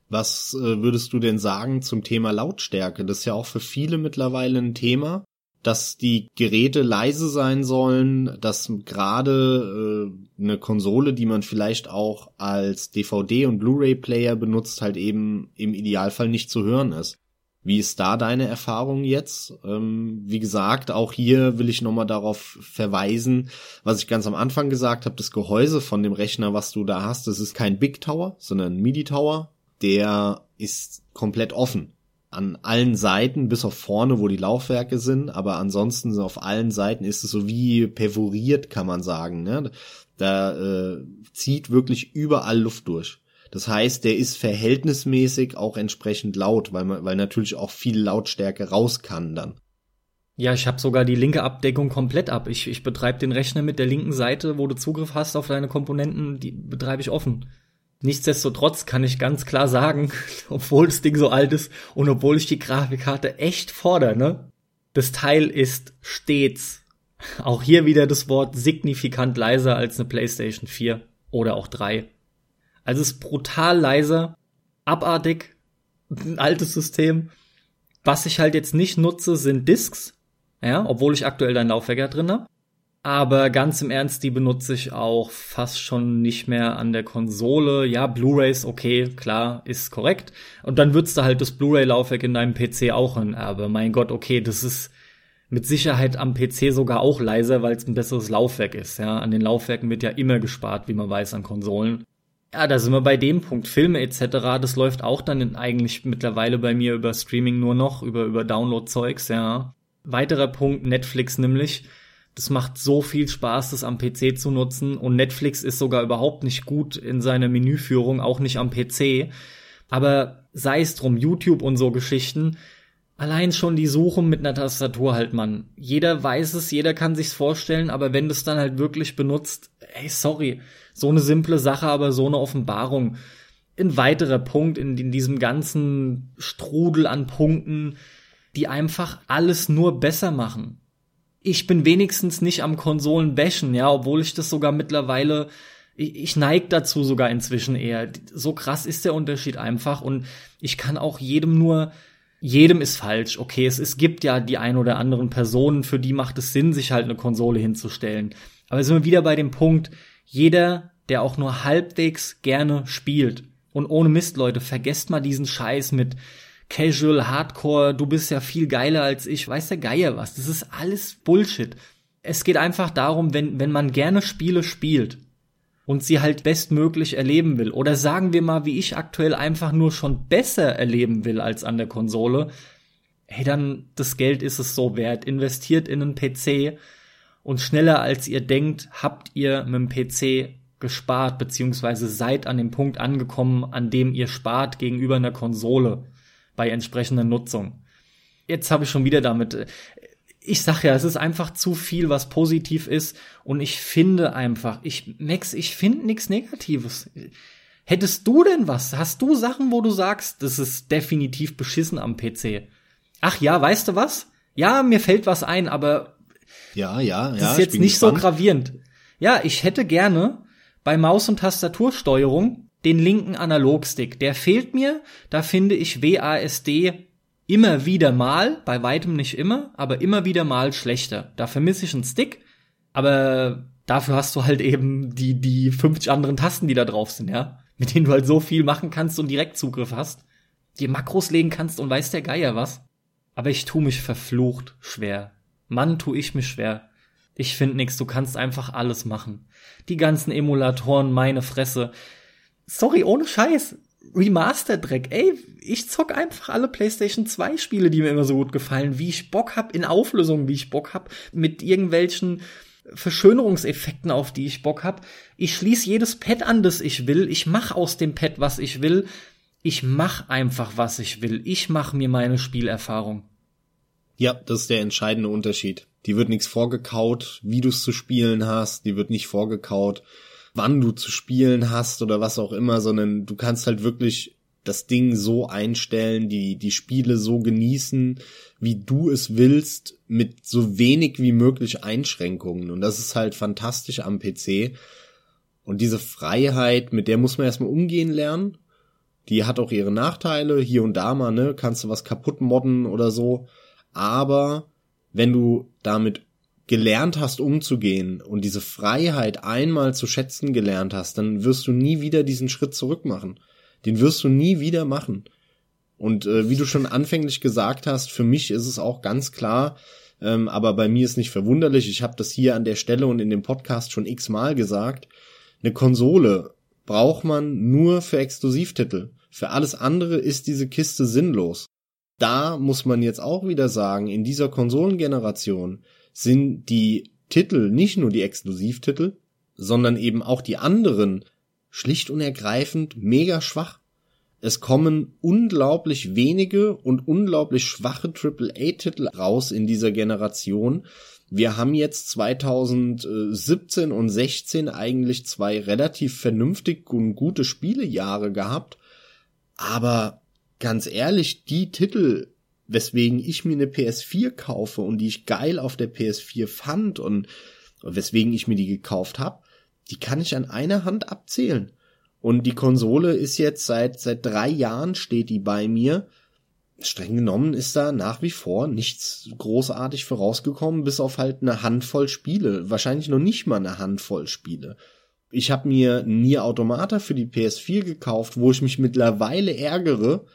Was würdest du denn sagen zum Thema Lautstärke? Das ist ja auch für viele mittlerweile ein Thema, dass die Geräte leise sein sollen, dass gerade eine Konsole, die man vielleicht auch als DVD- und Blu-ray-Player benutzt, halt eben im Idealfall nicht zu hören ist. Wie ist da deine Erfahrung jetzt? Wie gesagt, auch hier will ich nochmal darauf verweisen, was ich ganz am Anfang gesagt habe, das Gehäuse von dem Rechner, was du da hast, das ist kein Big Tower, sondern ein Midi-Tower, der ist komplett offen. An allen Seiten, bis auf vorne, wo die Laufwerke sind, aber ansonsten auf allen Seiten ist es so wie perforiert, kann man sagen, ne? Da zieht wirklich überall Luft durch. Das heißt, der ist verhältnismäßig auch entsprechend laut, weil natürlich auch viel Lautstärke raus kann dann. Ja, ich habe sogar die linke Abdeckung komplett ab. Ich betreibe den Rechner mit der linken Seite, wo du Zugriff hast auf deine Komponenten, die betreibe ich offen. Nichtsdestotrotz kann ich ganz klar sagen, obwohl das Ding so alt ist und obwohl ich die Grafikkarte echt fordere, ne? Das Teil ist stets, auch hier wieder das Wort, signifikant leiser als eine PlayStation 4 oder auch 3. Also es ist brutal leiser, abartig, ein altes System. Was ich halt jetzt nicht nutze, sind Discs, ja, obwohl ich aktuell einen Laufwerk drin habe. Aber ganz im Ernst, die benutze ich auch fast schon nicht mehr an der Konsole. Ja, Blu-rays, okay, klar, ist korrekt. Und dann würdest du halt das Blu-ray-Laufwerk in deinem PC auch hin. Aber mein Gott, okay, das ist mit Sicherheit am PC sogar auch leiser, weil es ein besseres Laufwerk ist. Ja, an den Laufwerken wird ja immer gespart, wie man weiß, an Konsolen. Ja, da sind wir bei dem Punkt. Filme etc., das läuft auch dann eigentlich mittlerweile bei mir über Streaming nur noch, über Download-Zeugs, ja. Weiterer Punkt, Netflix nämlich. Das macht so viel Spaß, das am PC zu nutzen. Und Netflix ist sogar überhaupt nicht gut in seiner Menüführung, auch nicht am PC. Aber sei es drum, YouTube und so Geschichten, allein schon die Suche mit einer Tastatur halt, Mann. Jeder weiß es, jeder kann sich's vorstellen, aber wenn du es dann halt wirklich benutzt, ey, sorry, so eine simple Sache, aber so eine Offenbarung. Ein weiterer Punkt in diesem ganzen Strudel an Punkten, die einfach alles nur besser machen. Ich bin wenigstens nicht am Konsolen bashen, ja, obwohl ich das sogar mittlerweile, ich neige dazu sogar inzwischen eher. So krass ist der Unterschied einfach und ich kann auch jedem ist falsch, okay, es gibt ja die ein oder anderen Personen, für die macht es Sinn, sich halt eine Konsole hinzustellen. Aber sind wir wieder bei dem Punkt, jeder, der auch nur halbwegs gerne spielt und ohne Mist, Leute, vergesst mal diesen Scheiß mit Casual, Hardcore, du bist ja viel geiler als ich, weiß der Geier was, das ist alles Bullshit. Es geht einfach darum, wenn man gerne Spiele spielt und sie halt bestmöglich erleben will oder sagen wir mal, wie ich aktuell einfach nur schon besser erleben will als an der Konsole, hey, dann das Geld ist es so wert, investiert in einen PC und schneller als ihr denkt, habt ihr mit dem PC gespart, beziehungsweise seid an dem Punkt angekommen, an dem ihr spart gegenüber einer Konsole. Bei entsprechender Nutzung. Jetzt habe ich schon wieder damit. Ich sag ja, es ist einfach zu viel, was positiv ist. Und ich finde einfach, Max, ich finde nichts Negatives. Hättest du denn was? Hast du Sachen, wo du sagst, das ist definitiv beschissen am PC? Ach ja, weißt du was? Ja, mir fällt was ein, aber ja, das ist jetzt nicht gespannt. So gravierend. Ja, ich hätte gerne bei Maus- und Tastatursteuerung den linken Analogstick, der fehlt mir, da finde ich WASD immer wieder mal, bei weitem nicht immer, aber immer wieder mal schlechter. Da vermisse ich einen Stick, aber dafür hast du halt eben die 50 anderen Tasten, die da drauf sind, ja, mit denen du halt so viel machen kannst und Direktzugriff hast, dir Makros legen kannst und weiß der Geier was. Aber ich tue mich verflucht schwer. Mann, tue ich mich schwer. Ich finde nichts, du kannst einfach alles machen. Die ganzen Emulatoren, meine Fresse. Sorry, ohne Scheiß. Remaster-Dreck. Ey, ich zock einfach alle PlayStation 2 Spiele, die mir immer so gut gefallen, wie ich Bock hab, in Auflösungen, wie ich Bock hab, mit irgendwelchen Verschönerungseffekten, auf die ich Bock hab. Ich schließe jedes Pad an, das ich will. Ich mach aus dem Pad, was ich will. Ich mach einfach, was ich will. Ich mach mir meine Spielerfahrung. Ja, das ist der entscheidende Unterschied. Die wird nichts vorgekaut, wie du es zu spielen hast. Die wird nicht vorgekaut, wann du zu spielen hast oder was auch immer, sondern du kannst halt wirklich das Ding so einstellen, die Spiele so genießen, wie du es willst, mit so wenig wie möglich Einschränkungen. Und das ist halt fantastisch am PC. Und diese Freiheit, mit der muss man erstmal umgehen lernen. Die hat auch ihre Nachteile, hier und da mal, ne, kannst du was kaputt modden oder so. Aber wenn du damit gelernt hast, umzugehen und diese Freiheit einmal zu schätzen gelernt hast, dann wirst du nie wieder diesen Schritt zurück machen. Den wirst du nie wieder machen. Und wie du schon anfänglich gesagt hast, für mich ist es auch ganz klar, aber bei mir ist nicht verwunderlich, ich habe das hier an der Stelle und in dem Podcast schon x-mal gesagt, eine Konsole braucht man nur für Exklusivtitel. Für alles andere ist diese Kiste sinnlos. Da muss man jetzt auch wieder sagen, in dieser Konsolengeneration sind die Titel, nicht nur die Exklusivtitel, sondern eben auch die anderen, schlicht und ergreifend mega schwach. Es kommen unglaublich wenige und unglaublich schwache AAA-Titel raus in dieser Generation. Wir haben jetzt 2017 und 2016 eigentlich zwei relativ vernünftig und gute Spielejahre gehabt. Aber ganz ehrlich, die Titel, weswegen ich mir eine PS4 kaufe und die ich geil auf der PS4 fand und weswegen ich mir die gekauft habe, die kann ich an einer Hand abzählen. Und die Konsole ist jetzt seit 3 Jahren steht die bei mir. Streng genommen ist da nach wie vor nichts großartig vorausgekommen, bis auf halt eine Handvoll Spiele. Wahrscheinlich noch nicht mal eine Handvoll Spiele. Ich habe mir Nier Automata für die PS4 gekauft, wo ich mich mittlerweile ärgere,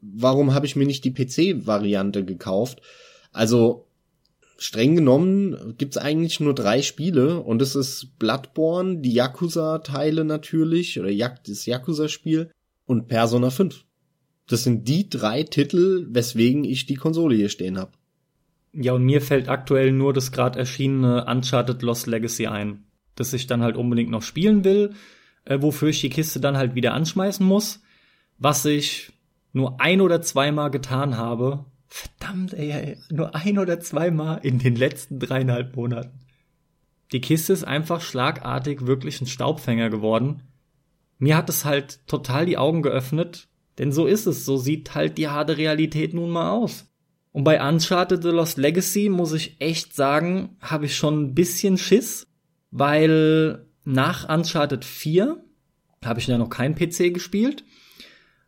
warum habe ich mir nicht die PC-Variante gekauft. Also streng genommen gibt's eigentlich nur 3 Spiele und es ist Bloodborne, die Yakuza-Teile natürlich, oder das Yakuza-Spiel und Persona 5. Das sind die 3 Titel, weswegen ich die Konsole hier stehen habe. Ja, und mir fällt aktuell nur das gerade erschienene Uncharted Lost Legacy ein, das ich dann halt unbedingt noch spielen will, wofür ich die Kiste dann halt wieder anschmeißen muss, was ich nur 1 oder 2 Mal getan habe. Verdammt, ey, nur 1 oder 2 Mal in den letzten 3,5 Monaten. Die Kiste ist einfach schlagartig wirklich ein Staubfänger geworden. Mir hat es halt total die Augen geöffnet, denn so ist es, so sieht halt die harte Realität nun mal aus. Und bei Uncharted The Lost Legacy muss ich echt sagen, habe ich schon ein bisschen Schiss, weil nach Uncharted 4 habe ich ja noch keinen PC gespielt,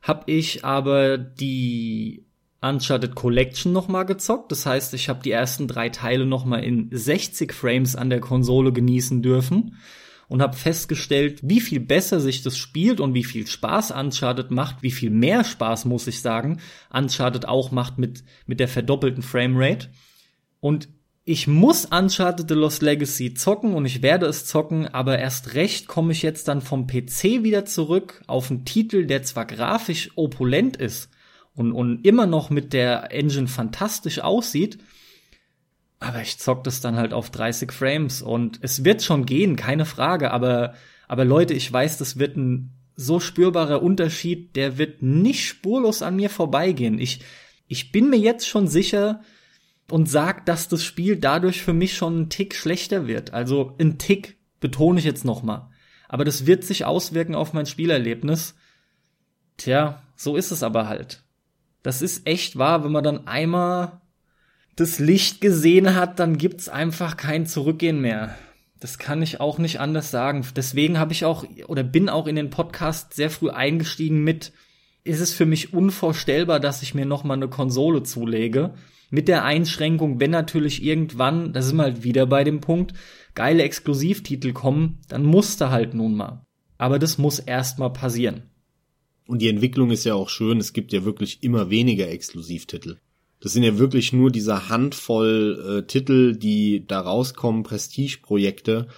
habe ich aber die Uncharted Collection nochmal gezockt. Das heißt, ich habe die ersten 3 Teile nochmal in 60 Frames an der Konsole genießen dürfen und habe festgestellt, wie viel besser sich das spielt und wie viel Spaß Uncharted macht, wie viel mehr Spaß, muss ich sagen, Uncharted auch macht mit der verdoppelten Framerate. Und ich muss Uncharted The Lost Legacy zocken und ich werde es zocken, aber erst recht komme ich jetzt dann vom PC wieder zurück auf einen Titel, der zwar grafisch opulent ist, und immer noch mit der Engine fantastisch aussieht, aber ich zock das dann halt auf 30 Frames und es wird schon gehen, keine Frage, aber Leute, ich weiß, das wird ein so spürbarer Unterschied, der wird nicht spurlos an mir vorbeigehen. Ich bin mir jetzt schon sicher und sag, dass das Spiel dadurch für mich schon einen Tick schlechter wird. Also einen Tick, betone ich jetzt nochmal. Aber das wird sich auswirken auf mein Spielerlebnis. Tja, so ist es aber halt. Das ist echt wahr, wenn man dann einmal das Licht gesehen hat, dann gibt's einfach kein Zurückgehen mehr. Das kann ich auch nicht anders sagen. Deswegen habe ich auch oder bin auch in den Podcast sehr früh eingestiegen mit, ist es für mich unvorstellbar, dass ich mir nochmal eine Konsole zulege. Mit der Einschränkung, wenn natürlich irgendwann, da sind wir halt wieder bei dem Punkt, geile Exklusivtitel kommen, dann muss da halt nun mal. Aber das muss erstmal passieren. Und die Entwicklung ist ja auch schön, es gibt ja wirklich immer weniger Exklusivtitel. Das sind ja wirklich nur diese Handvoll Titel, die da rauskommen, Prestigeprojekte.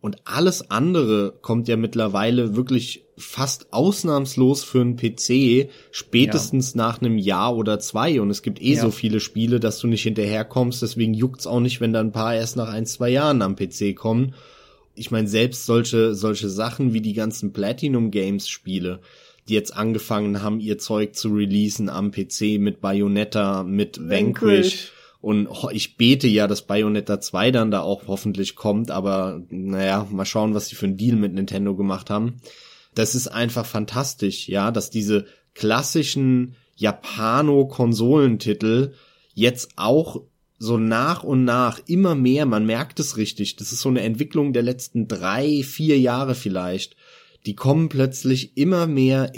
Und alles andere kommt ja mittlerweile wirklich fast ausnahmslos für einen PC, spätestens nach einem Jahr oder 2. Und es gibt so viele Spiele, dass du nicht hinterherkommst. Deswegen juckt's auch nicht, wenn da ein paar erst nach 1-2 Jahren am PC kommen. Ich meine, selbst solche Sachen wie die ganzen Platinum-Games-Spiele, die jetzt angefangen haben, ihr Zeug zu releasen am PC mit Bayonetta, mit Vanquish Und ich bete ja, dass Bayonetta 2 dann da auch hoffentlich kommt, aber naja, mal schauen, was die für einen Deal mit Nintendo gemacht haben. Das ist einfach fantastisch, ja, dass diese klassischen Japano-Konsolentitel jetzt auch so nach und nach immer mehr, man merkt es richtig, das ist so eine Entwicklung der letzten 3-4 Jahre vielleicht, die kommen plötzlich immer mehr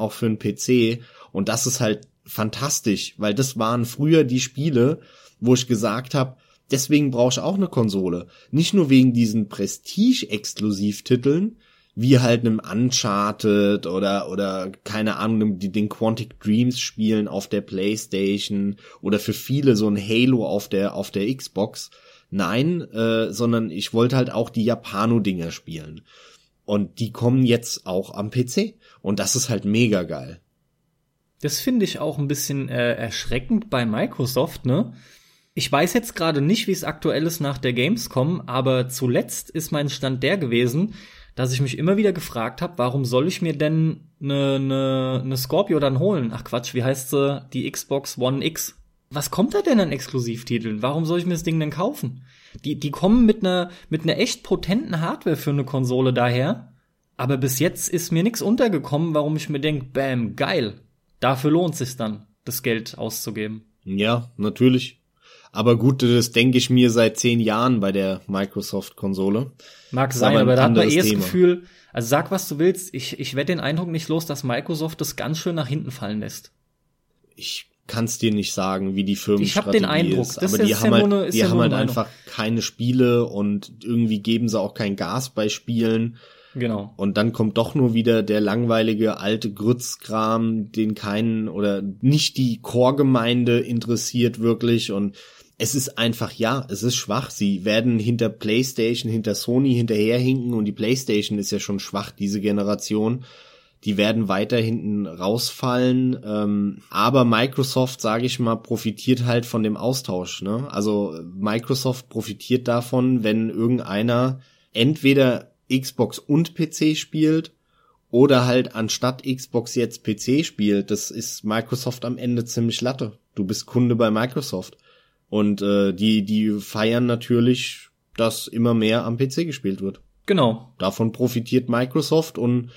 auch für den PC und das ist halt fantastisch, weil das waren früher die Spiele, wo ich gesagt habe, deswegen brauche ich auch eine Konsole. Nicht nur wegen diesen Prestige-Exklusivtiteln, wie halt einem Uncharted oder keine Ahnung, den Quantic Dreams spielen auf der PlayStation oder für viele so ein Halo auf der Xbox. Nein, sondern ich wollte halt auch die Japano-Dinger spielen. Und die kommen jetzt auch am PC. Und das ist halt mega geil. Das finde ich auch ein bisschen erschreckend bei Microsoft, ne? Ich weiß jetzt gerade nicht, wie es aktuell ist nach der Gamescom, aber zuletzt ist mein Stand der gewesen, dass ich mich immer wieder gefragt habe, warum soll ich mir denn eine Scorpio dann holen? Ach Quatsch, wie heißt sie? Die Xbox One X. Was kommt da denn an Exklusivtiteln? Warum soll ich mir das Ding denn kaufen? Die kommen mit einer echt potenten Hardware für eine Konsole daher, aber bis jetzt ist mir nichts untergekommen, warum ich mir denke, bam, geil. Dafür lohnt es sich dann, das Geld auszugeben. Ja, natürlich. Aber gut, das denke ich mir seit 10 Jahren bei der Microsoft-Konsole. Mag sein, aber da hat man das Gefühl, also sag, was du willst, ich werde den Eindruck nicht los, dass Microsoft das ganz schön nach hinten fallen lässt. Ich kann's dir nicht sagen, wie die Firmenstrategie ist. Ich habe den Eindruck, aber die haben halt einfach keine Spiele und irgendwie geben sie auch kein Gas bei Spielen. Genau. Und dann kommt doch nur wieder der langweilige alte Grützkram, den keinen oder nicht die Core-Gemeinde interessiert wirklich und es ist einfach, ja, es ist schwach. Sie werden hinter PlayStation, hinter Sony hinterherhinken und die PlayStation ist ja schon schwach, diese Generation. Die werden weiter hinten rausfallen. Aber Microsoft, sage ich mal, profitiert halt von dem Austausch, ne? Also Microsoft profitiert davon, wenn irgendeiner entweder Xbox und PC spielt oder halt anstatt Xbox jetzt PC spielt, das ist Microsoft am Ende ziemlich Latte. Du bist Kunde bei Microsoft und die feiern natürlich, dass immer mehr am PC gespielt wird. Genau. Davon profitiert Microsoft und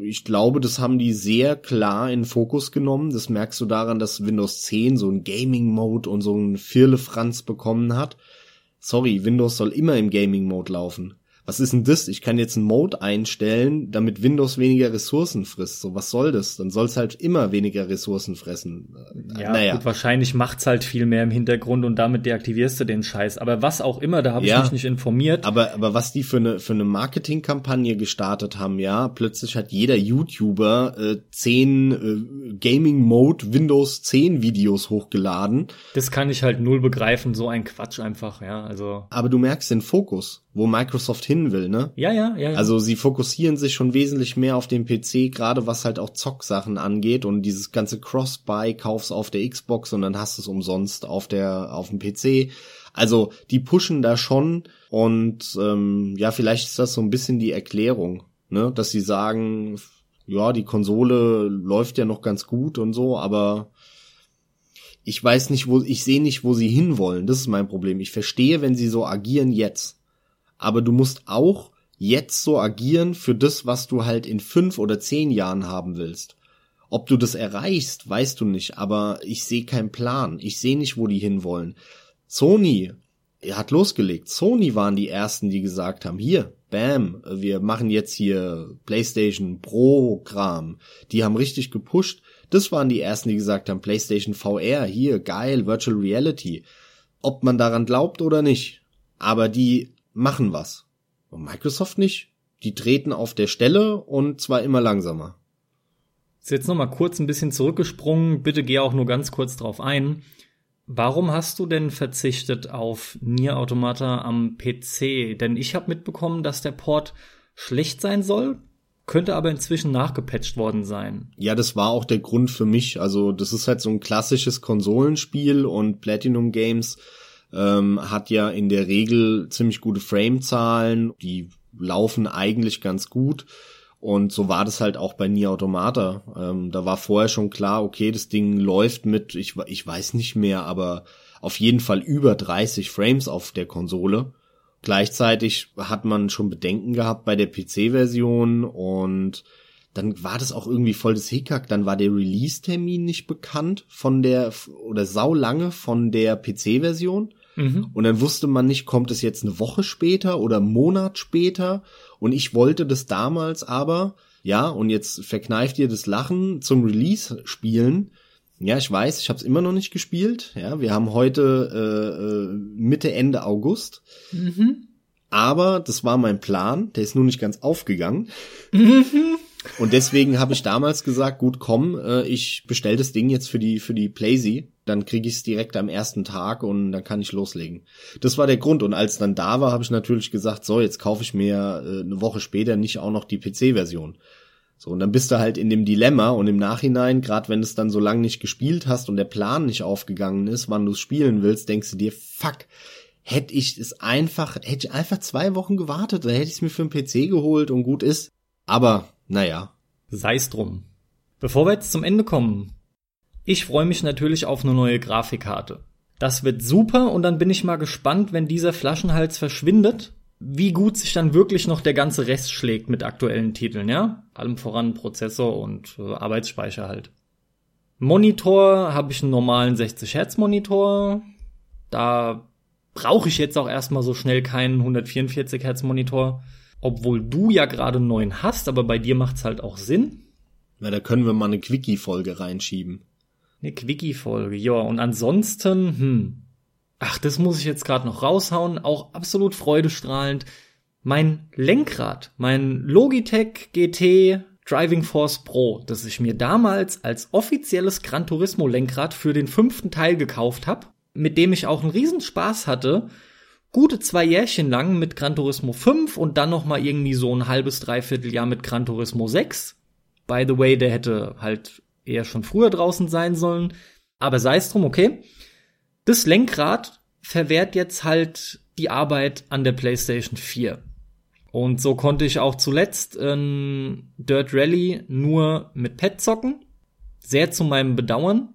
ich glaube, das haben die sehr klar in den Fokus genommen. Das merkst du daran, dass Windows 10 so einen Gaming-Mode und so einen Firlefanz bekommen hat. Sorry, Windows soll immer im Gaming-Mode laufen. Was ist denn das? Ich kann jetzt einen Mode einstellen, damit Windows weniger Ressourcen frisst. So, was soll das? Dann soll es halt immer weniger Ressourcen fressen. Ja, naja. Gut, wahrscheinlich macht's halt viel mehr im Hintergrund und damit deaktivierst du den Scheiß. Aber was auch immer, da habe ich mich nicht informiert. Aber was die für eine Marketingkampagne gestartet haben, ja, plötzlich hat jeder YouTuber 10 Gaming-Mode Windows 10 Videos hochgeladen. Das kann ich halt null begreifen, so ein Quatsch einfach, ja. Also. Aber du merkst den Fokus, wo Microsoft hin will, ne? Ja. Also sie fokussieren sich schon wesentlich mehr auf den PC, gerade was halt auch Zocksachen angeht und dieses ganze Cross-Buy, kaufst auf der Xbox und dann hast du es umsonst auf dem PC. Also die pushen da schon und vielleicht ist das so ein bisschen die Erklärung, ne? Dass sie sagen, ja, die Konsole läuft ja noch ganz gut und so, aber ich sehe nicht, wo sie hinwollen. Das ist mein Problem. Ich verstehe, wenn sie so agieren jetzt. Aber du musst auch jetzt so agieren für das, was du halt in 5 oder 10 Jahren haben willst. Ob du das erreichst, weißt du nicht, aber ich sehe keinen Plan. Ich sehe nicht, wo die hinwollen. Sony hat losgelegt. Sony waren die Ersten, die gesagt haben, hier, bam, wir machen jetzt hier PlayStation Pro-Kram. Die haben richtig gepusht. Das waren die Ersten, die gesagt haben, PlayStation VR, hier, geil, Virtual Reality. Ob man daran glaubt oder nicht, aber die machen was. Und Microsoft nicht. Die treten auf der Stelle und zwar immer langsamer. Ist jetzt nochmal kurz ein bisschen zurückgesprungen. Bitte geh auch nur ganz kurz drauf ein. Warum hast du denn verzichtet auf Nier Automata am PC? Denn ich habe mitbekommen, dass der Port schlecht sein soll, könnte aber inzwischen nachgepatcht worden sein. Ja, das war auch der Grund für mich. Also das ist halt so ein klassisches Konsolenspiel und Platinum Games hat ja in der Regel ziemlich gute Frame-Zahlen, die laufen eigentlich ganz gut und so war das halt auch bei Nier Automata. Da war vorher schon klar, okay, das Ding läuft mit, ich weiß nicht mehr, aber auf jeden Fall über 30 Frames auf der Konsole. Gleichzeitig hat man schon Bedenken gehabt bei der PC-Version und dann war das auch irgendwie voll das Hickhack. Dann war der Release-Termin nicht bekannt sau lange von der PC-Version. Mhm. Und dann wusste man nicht, kommt es jetzt eine Woche später oder einen Monat später? Und ich wollte das damals aber, ja, und jetzt verkneift ihr das Lachen, zum Release spielen. Ja, ich weiß, ich habe es immer noch nicht gespielt. Ja, wir haben heute Mitte, Ende August. Mhm. Aber das war mein Plan, der ist nur nicht ganz aufgegangen. Mhm. Und deswegen habe ich damals gesagt, gut, komm, ich bestell das Ding jetzt für die Playsee, dann kriege ich es direkt am ersten Tag und dann kann ich loslegen. Das war der Grund. Und als dann da war, habe ich natürlich gesagt, so, jetzt kaufe ich mir eine Woche später nicht auch noch die PC-Version. So, und dann bist du halt in dem Dilemma und im Nachhinein, gerade wenn du es dann so lange nicht gespielt hast und der Plan nicht aufgegangen ist, wann du es spielen willst, denkst du dir, fuck, hätte ich einfach 2 Wochen gewartet, dann hätte ich es mir für den PC geholt und gut ist. Aber naja. Sei's drum. Bevor wir jetzt zum Ende kommen. Ich freue mich natürlich auf eine neue Grafikkarte. Das wird super und dann bin ich mal gespannt, wenn dieser Flaschenhals verschwindet, wie gut sich dann wirklich noch der ganze Rest schlägt mit aktuellen Titeln, ja? Allem voran Prozessor und Arbeitsspeicher halt. Monitor habe ich einen normalen 60-Hz-Monitor. Da brauche ich jetzt auch erstmal so schnell keinen 144-Hz-Monitor. Obwohl du ja gerade einen neuen hast, aber bei dir macht's halt auch Sinn. Na, da können wir mal eine Quickie-Folge reinschieben. Eine Quickie-Folge, ja. Und ansonsten, das muss ich jetzt gerade noch raushauen, auch absolut freudestrahlend. Mein Lenkrad, mein Logitech GT Driving Force Pro, das ich mir damals als offizielles Gran Turismo-Lenkrad für den 5. Teil gekauft habe, mit dem ich auch einen Riesenspaß hatte, gute 2 Jährchen lang mit Gran Turismo 5 und dann nochmal irgendwie so ein halbes, dreiviertel Jahr mit Gran Turismo 6. By the way, der hätte halt eher schon früher draußen sein sollen. Aber sei es drum, okay. Das Lenkrad verwehrt jetzt halt die Arbeit an der PlayStation 4. Und so konnte ich auch zuletzt Dirt Rally nur mit Pad zocken. Sehr zu meinem Bedauern.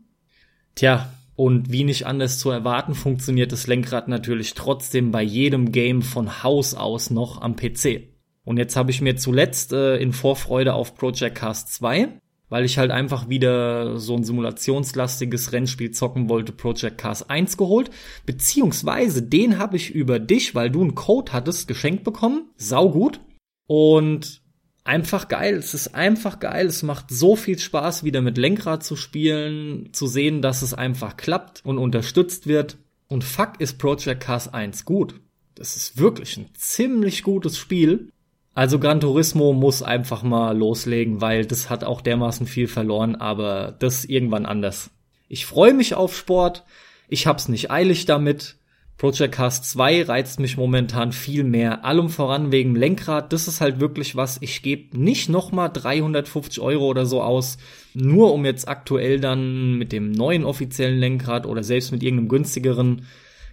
Tja. Und wie nicht anders zu erwarten, funktioniert das Lenkrad natürlich trotzdem bei jedem Game von Haus aus noch am PC. Und jetzt habe ich mir zuletzt in Vorfreude auf Project Cars 2, weil ich halt einfach wieder so ein simulationslastiges Rennspiel zocken wollte, Project Cars 1 geholt. Beziehungsweise den habe ich über dich, weil du einen Code hattest, geschenkt bekommen. Saugut. Und einfach geil, es ist einfach geil, es macht so viel Spaß, wieder mit Lenkrad zu spielen, zu sehen, dass es einfach klappt und unterstützt wird. Und fuck, ist Project Cars 1 gut. Das ist wirklich ein ziemlich gutes Spiel. Also Gran Turismo muss einfach mal loslegen, weil das hat auch dermaßen viel verloren, aber das irgendwann anders. Ich freue mich auf Sport, ich hab's nicht eilig damit. Project Cars 2 reizt mich momentan viel mehr, allem voran wegen dem Lenkrad. Das ist halt wirklich was, ich gebe nicht nochmal 350 € oder so aus, nur um jetzt aktuell dann mit dem neuen offiziellen Lenkrad oder selbst mit irgendeinem günstigeren,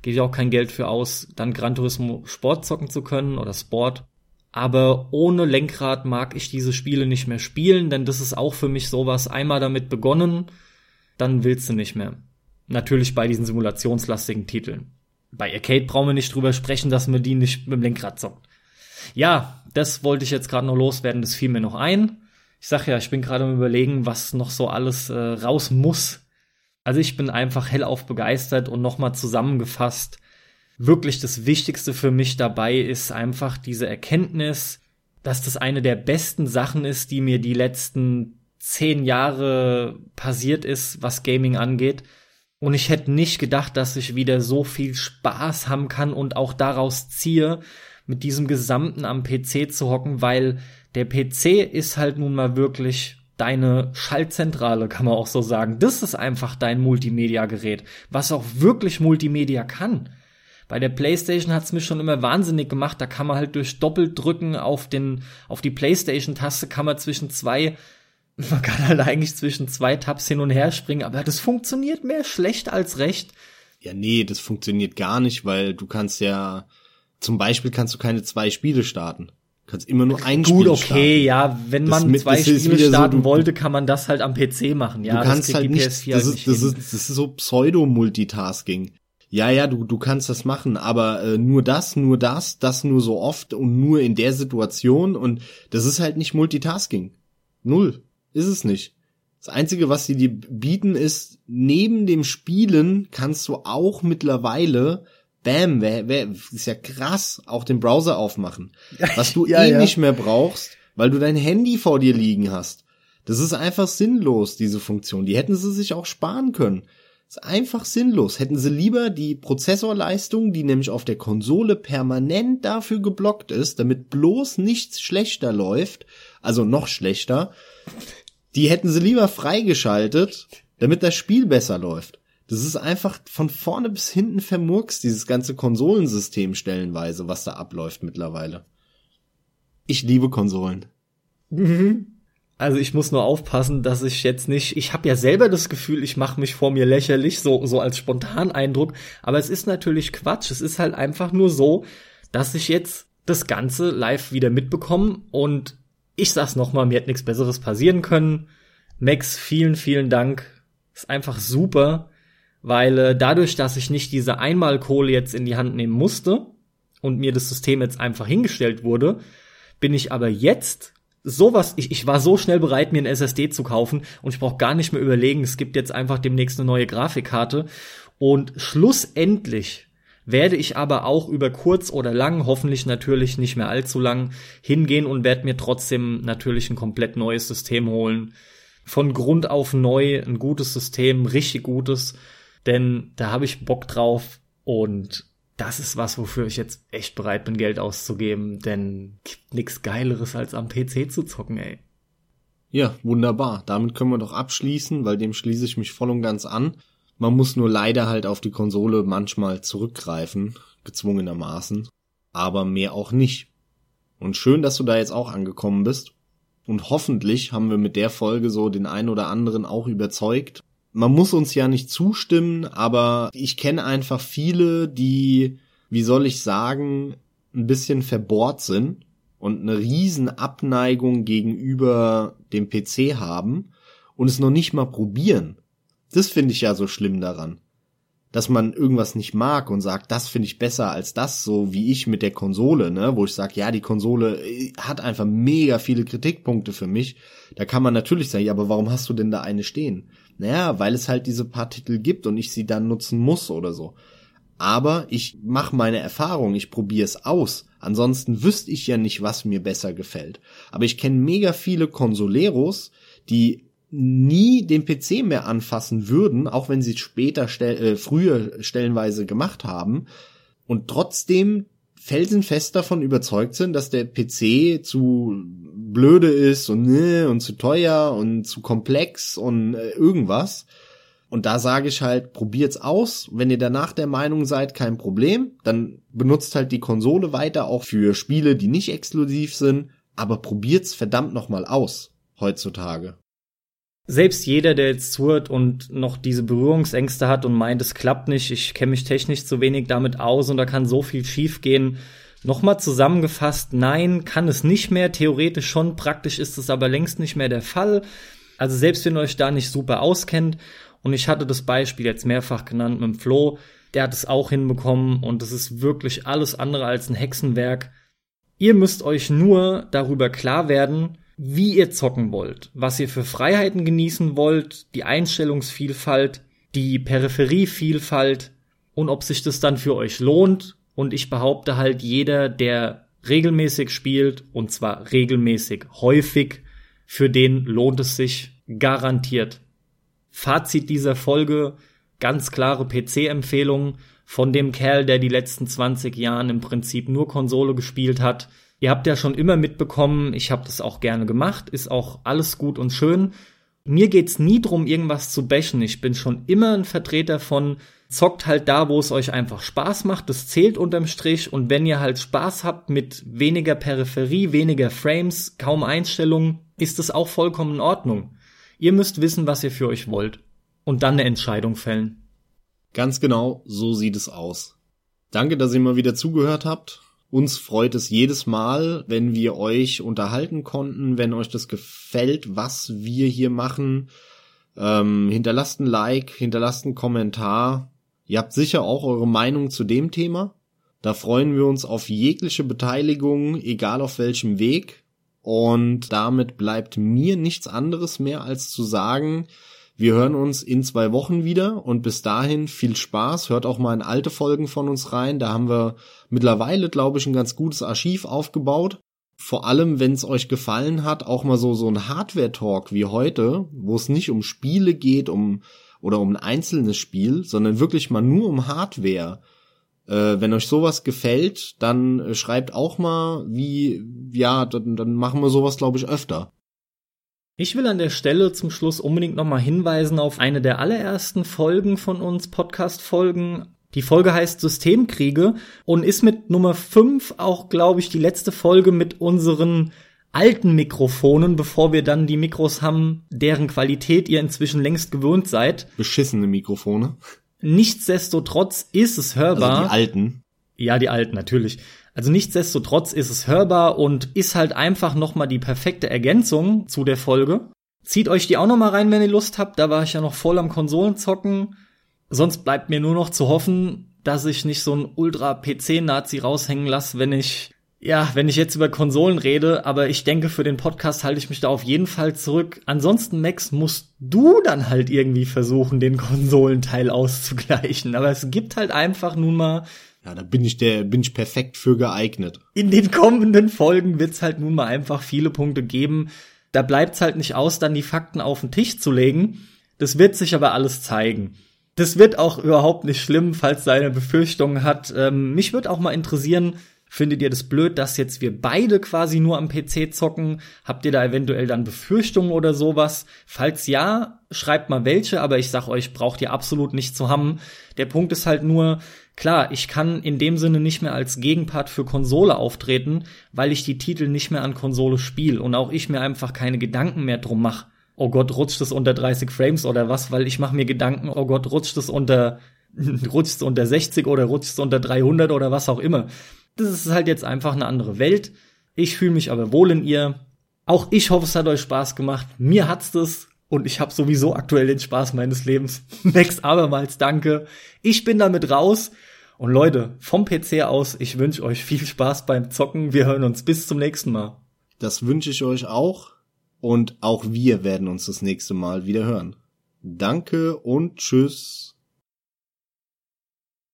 gebe ich auch kein Geld für aus, dann Gran Turismo Sport zocken zu können oder Sport. Aber ohne Lenkrad mag ich diese Spiele nicht mehr spielen, denn das ist auch für mich sowas, einmal damit begonnen, dann willst du nicht mehr. Natürlich bei diesen simulationslastigen Titeln. Bei Arcade brauchen wir nicht drüber sprechen, dass man die nicht mit dem Lenkrad zockt. Ja, das wollte ich jetzt gerade noch loswerden, das fiel mir noch ein. Ich sag ja, ich bin gerade am Überlegen, was noch so alles raus muss. Also ich bin einfach hellauf begeistert und nochmal zusammengefasst. Wirklich das Wichtigste für mich dabei ist einfach diese Erkenntnis, dass das eine der besten Sachen ist, die mir die letzten 10 Jahre passiert ist, was Gaming angeht. Und ich hätte nicht gedacht, dass ich wieder so viel Spaß haben kann und auch daraus ziehe, mit diesem Gesamten am PC zu hocken, weil der PC ist halt nun mal wirklich deine Schaltzentrale, kann man auch so sagen. Das ist einfach dein Multimedia-Gerät, was auch wirklich Multimedia kann. Bei der PlayStation hat's mich schon immer wahnsinnig gemacht, da kann man halt durch Doppeldrücken auf die PlayStation-Taste kann man man kann halt eigentlich zwischen 2 Tabs hin und her springen, aber das funktioniert mehr schlecht als recht. Ja, nee, das funktioniert gar nicht, weil du kannst ja, zum Beispiel kannst du keine 2 Spiele starten. Du kannst immer nur ein Spiel starten. Gut, okay, ja, wenn man 2 Spiele starten wollte, kann man das halt am PC machen. Ja, du kannst das halt die PS4 nicht. Das ist so Pseudo-Multitasking. ja, du kannst das machen, aber nur das nur so oft und nur in der Situation, und das ist halt nicht Multitasking. Null. Ist es nicht. Das Einzige, was sie dir bieten, ist, neben dem Spielen kannst du auch mittlerweile, ist ja krass, auch den Browser aufmachen. Was du nicht mehr brauchst, weil du dein Handy vor dir liegen hast. Das ist einfach sinnlos, diese Funktion. Die hätten sie sich auch sparen können. Das ist einfach sinnlos. Hätten sie lieber die Prozessorleistung, die nämlich auf der Konsole permanent dafür geblockt ist, damit bloß nichts schlechter läuft, also noch schlechter, die hätten sie lieber freigeschaltet, damit das Spiel besser läuft. Das ist einfach von vorne bis hinten vermurkst, dieses ganze Konsolensystem stellenweise, was da abläuft mittlerweile. Ich liebe Konsolen. Mhm. Also ich muss nur aufpassen, dass ich jetzt nicht, ich habe ja selber das Gefühl, ich mache mich vor mir lächerlich, so als Spontaneindruck, aber es ist natürlich Quatsch. Es ist halt einfach nur so, dass ich jetzt das Ganze live wieder mitbekomme, und ich sag's nochmal, mir hätte nichts Besseres passieren können. Max, vielen, vielen Dank. Ist einfach super, weil dadurch, dass ich nicht diese Einmalkohle jetzt in die Hand nehmen musste und mir das System jetzt einfach hingestellt wurde, bin ich aber jetzt sowas, ich war so schnell bereit, mir ein SSD zu kaufen, und ich brauche gar nicht mehr überlegen, es gibt jetzt einfach demnächst eine neue Grafikkarte, und schlussendlich werde ich aber auch über kurz oder lang, hoffentlich natürlich nicht mehr allzu lang, hingehen und werde mir trotzdem natürlich ein komplett neues System holen. Von Grund auf neu, ein gutes System, richtig gutes, denn da habe ich Bock drauf, und das ist was, wofür ich jetzt echt bereit bin, Geld auszugeben, denn gibt nichts Geileres, als am PC zu zocken, ey. Ja, wunderbar. Damit können wir doch abschließen, weil dem schließe ich mich voll und ganz an. Man muss nur leider halt auf die Konsole manchmal zurückgreifen, gezwungenermaßen, aber mehr auch nicht. Und schön, dass du da jetzt auch angekommen bist. Und hoffentlich haben wir mit der Folge so den einen oder anderen auch überzeugt. Man muss uns ja nicht zustimmen, aber ich kenne einfach viele, die, wie soll ich sagen, ein bisschen verbohrt sind und eine riesen Abneigung gegenüber dem PC haben und es noch nicht mal probieren. Das finde ich ja so schlimm daran, dass man irgendwas nicht mag und sagt, das finde ich besser als das, so wie ich mit der Konsole, ne, wo ich sage, ja, die Konsole hat einfach mega viele Kritikpunkte für mich. Da kann man natürlich sagen, ja, aber warum hast du denn da eine stehen? Naja, weil es halt diese paar Titel gibt und ich sie dann nutzen muss oder so. Aber ich mache meine Erfahrung, ich probiere es aus. Ansonsten wüsste ich ja nicht, was mir besser gefällt. Aber ich kenne mega viele Consoleros, die nie den PC mehr anfassen würden, auch wenn sie es später früher stellenweise gemacht haben, und trotzdem felsenfest davon überzeugt sind, dass der PC zu blöde ist und zu teuer und zu komplex und irgendwas. Und da sage ich halt, probiert's aus. Wenn ihr danach der Meinung seid, kein Problem, dann benutzt halt die Konsole weiter, auch für Spiele, die nicht exklusiv sind, aber probiert's verdammt nochmal aus heutzutage. Selbst jeder, der jetzt zuhört und noch diese Berührungsängste hat und meint, es klappt nicht, ich kenne mich technisch zu wenig damit aus und da kann so viel schief gehen. Nochmal zusammengefasst, nein, kann es nicht mehr, theoretisch schon, praktisch ist es aber längst nicht mehr der Fall. Also selbst wenn ihr euch da nicht super auskennt, und ich hatte das Beispiel jetzt mehrfach genannt mit dem Flo, der hat es auch hinbekommen, und das ist wirklich alles andere als ein Hexenwerk. Ihr müsst euch nur darüber klar werden, wie ihr zocken wollt, was ihr für Freiheiten genießen wollt, die Einstellungsvielfalt, die Peripherievielfalt und ob sich das dann für euch lohnt. Und ich behaupte halt, jeder, der regelmäßig spielt, und zwar regelmäßig häufig, für den lohnt es sich garantiert. Fazit dieser Folge, ganz klare PC-Empfehlung von dem Kerl, der die letzten 20 Jahren im Prinzip nur Konsole gespielt hat. Ihr habt ja schon immer mitbekommen, ich habe das auch gerne gemacht, ist auch alles gut und schön. Mir geht's nie drum, irgendwas zu bashen. Ich bin schon immer ein Vertreter von, zockt halt da, wo es euch einfach Spaß macht. Das zählt unterm Strich. Und wenn ihr halt Spaß habt mit weniger Peripherie, weniger Frames, kaum Einstellungen, ist das auch vollkommen in Ordnung. Ihr müsst wissen, was ihr für euch wollt. Und dann eine Entscheidung fällen. Ganz genau, so sieht es aus. Danke, dass ihr mal wieder zugehört habt. Uns freut es jedes Mal, wenn wir euch unterhalten konnten, wenn euch das gefällt, was wir hier machen. Hinterlasst ein Like, hinterlasst einen Kommentar. Ihr habt sicher auch eure Meinung zu dem Thema. Da freuen wir uns auf jegliche Beteiligung, egal auf welchem Weg. Und damit bleibt mir nichts anderes mehr, als zu sagen, wir hören uns in 2 Wochen wieder und bis dahin viel Spaß. Hört auch mal in alte Folgen von uns rein. Da haben wir mittlerweile, glaube ich, ein ganz gutes Archiv aufgebaut. Vor allem, wenn es euch gefallen hat, auch mal so ein Hardware-Talk wie heute, wo es nicht um Spiele geht, um ein einzelnes Spiel, sondern wirklich mal nur um Hardware. Wenn euch sowas gefällt, dann schreibt auch mal, dann machen wir sowas, glaube ich, öfter. Ich will an der Stelle zum Schluss unbedingt nochmal hinweisen auf eine der allerersten Folgen von uns, Podcast-Folgen. Die Folge heißt Systemkriege und ist mit Nummer 5 auch, glaube ich, die letzte Folge mit unseren alten Mikrofonen, bevor wir dann die Mikros haben, deren Qualität ihr inzwischen längst gewöhnt seid. Beschissene Mikrofone. Nichtsdestotrotz ist es hörbar. Also die alten. Ja, die alten, natürlich. Also nichtsdestotrotz ist es hörbar und ist halt einfach nochmal die perfekte Ergänzung zu der Folge. Zieht euch die auch nochmal rein, wenn ihr Lust habt. Da war ich ja noch voll am Konsolenzocken. Sonst bleibt mir nur noch zu hoffen, dass ich nicht so einen Ultra-PC-Nazi raushängen lasse, wenn ich jetzt über Konsolen rede, aber ich denke, für den Podcast halte ich mich da auf jeden Fall zurück. Ansonsten, Max, musst du dann halt irgendwie versuchen, den Konsolenteil auszugleichen. Aber es gibt halt einfach nun mal... Ja, da bin ich perfekt für geeignet. In den kommenden Folgen wird's halt nun mal einfach viele Punkte geben. Da bleibt's halt nicht aus, dann die Fakten auf den Tisch zu legen. Das wird sich aber alles zeigen. Das wird auch überhaupt nicht schlimm, falls seine Befürchtungen hat. Mich würde auch mal interessieren... Findet ihr das blöd, dass jetzt wir beide quasi nur am PC zocken? Habt ihr da eventuell dann Befürchtungen oder sowas? Falls ja, schreibt mal welche, aber ich sag euch, braucht ihr absolut nicht zu haben. Der Punkt ist halt nur, klar, ich kann in dem Sinne nicht mehr als Gegenpart für Konsole auftreten, weil ich die Titel nicht mehr an Konsole spiele und auch ich mir einfach keine Gedanken mehr drum mache. Oh Gott, rutscht es unter 30 Frames oder was? Weil ich mache mir Gedanken, oh Gott, rutscht es unter 60 oder rutscht es unter 300 oder was auch immer. Das ist halt jetzt einfach eine andere Welt. Ich fühle mich aber wohl in ihr. Auch ich hoffe, es hat euch Spaß gemacht. Mir hat's das. Und ich habe sowieso aktuell den Spaß meines Lebens. Max, abermals danke. Ich bin damit raus. Und Leute, vom PC aus, ich wünsche euch viel Spaß beim Zocken. Wir hören uns bis zum nächsten Mal. Das wünsche ich euch auch. Und auch wir werden uns das nächste Mal wieder hören. Danke und tschüss.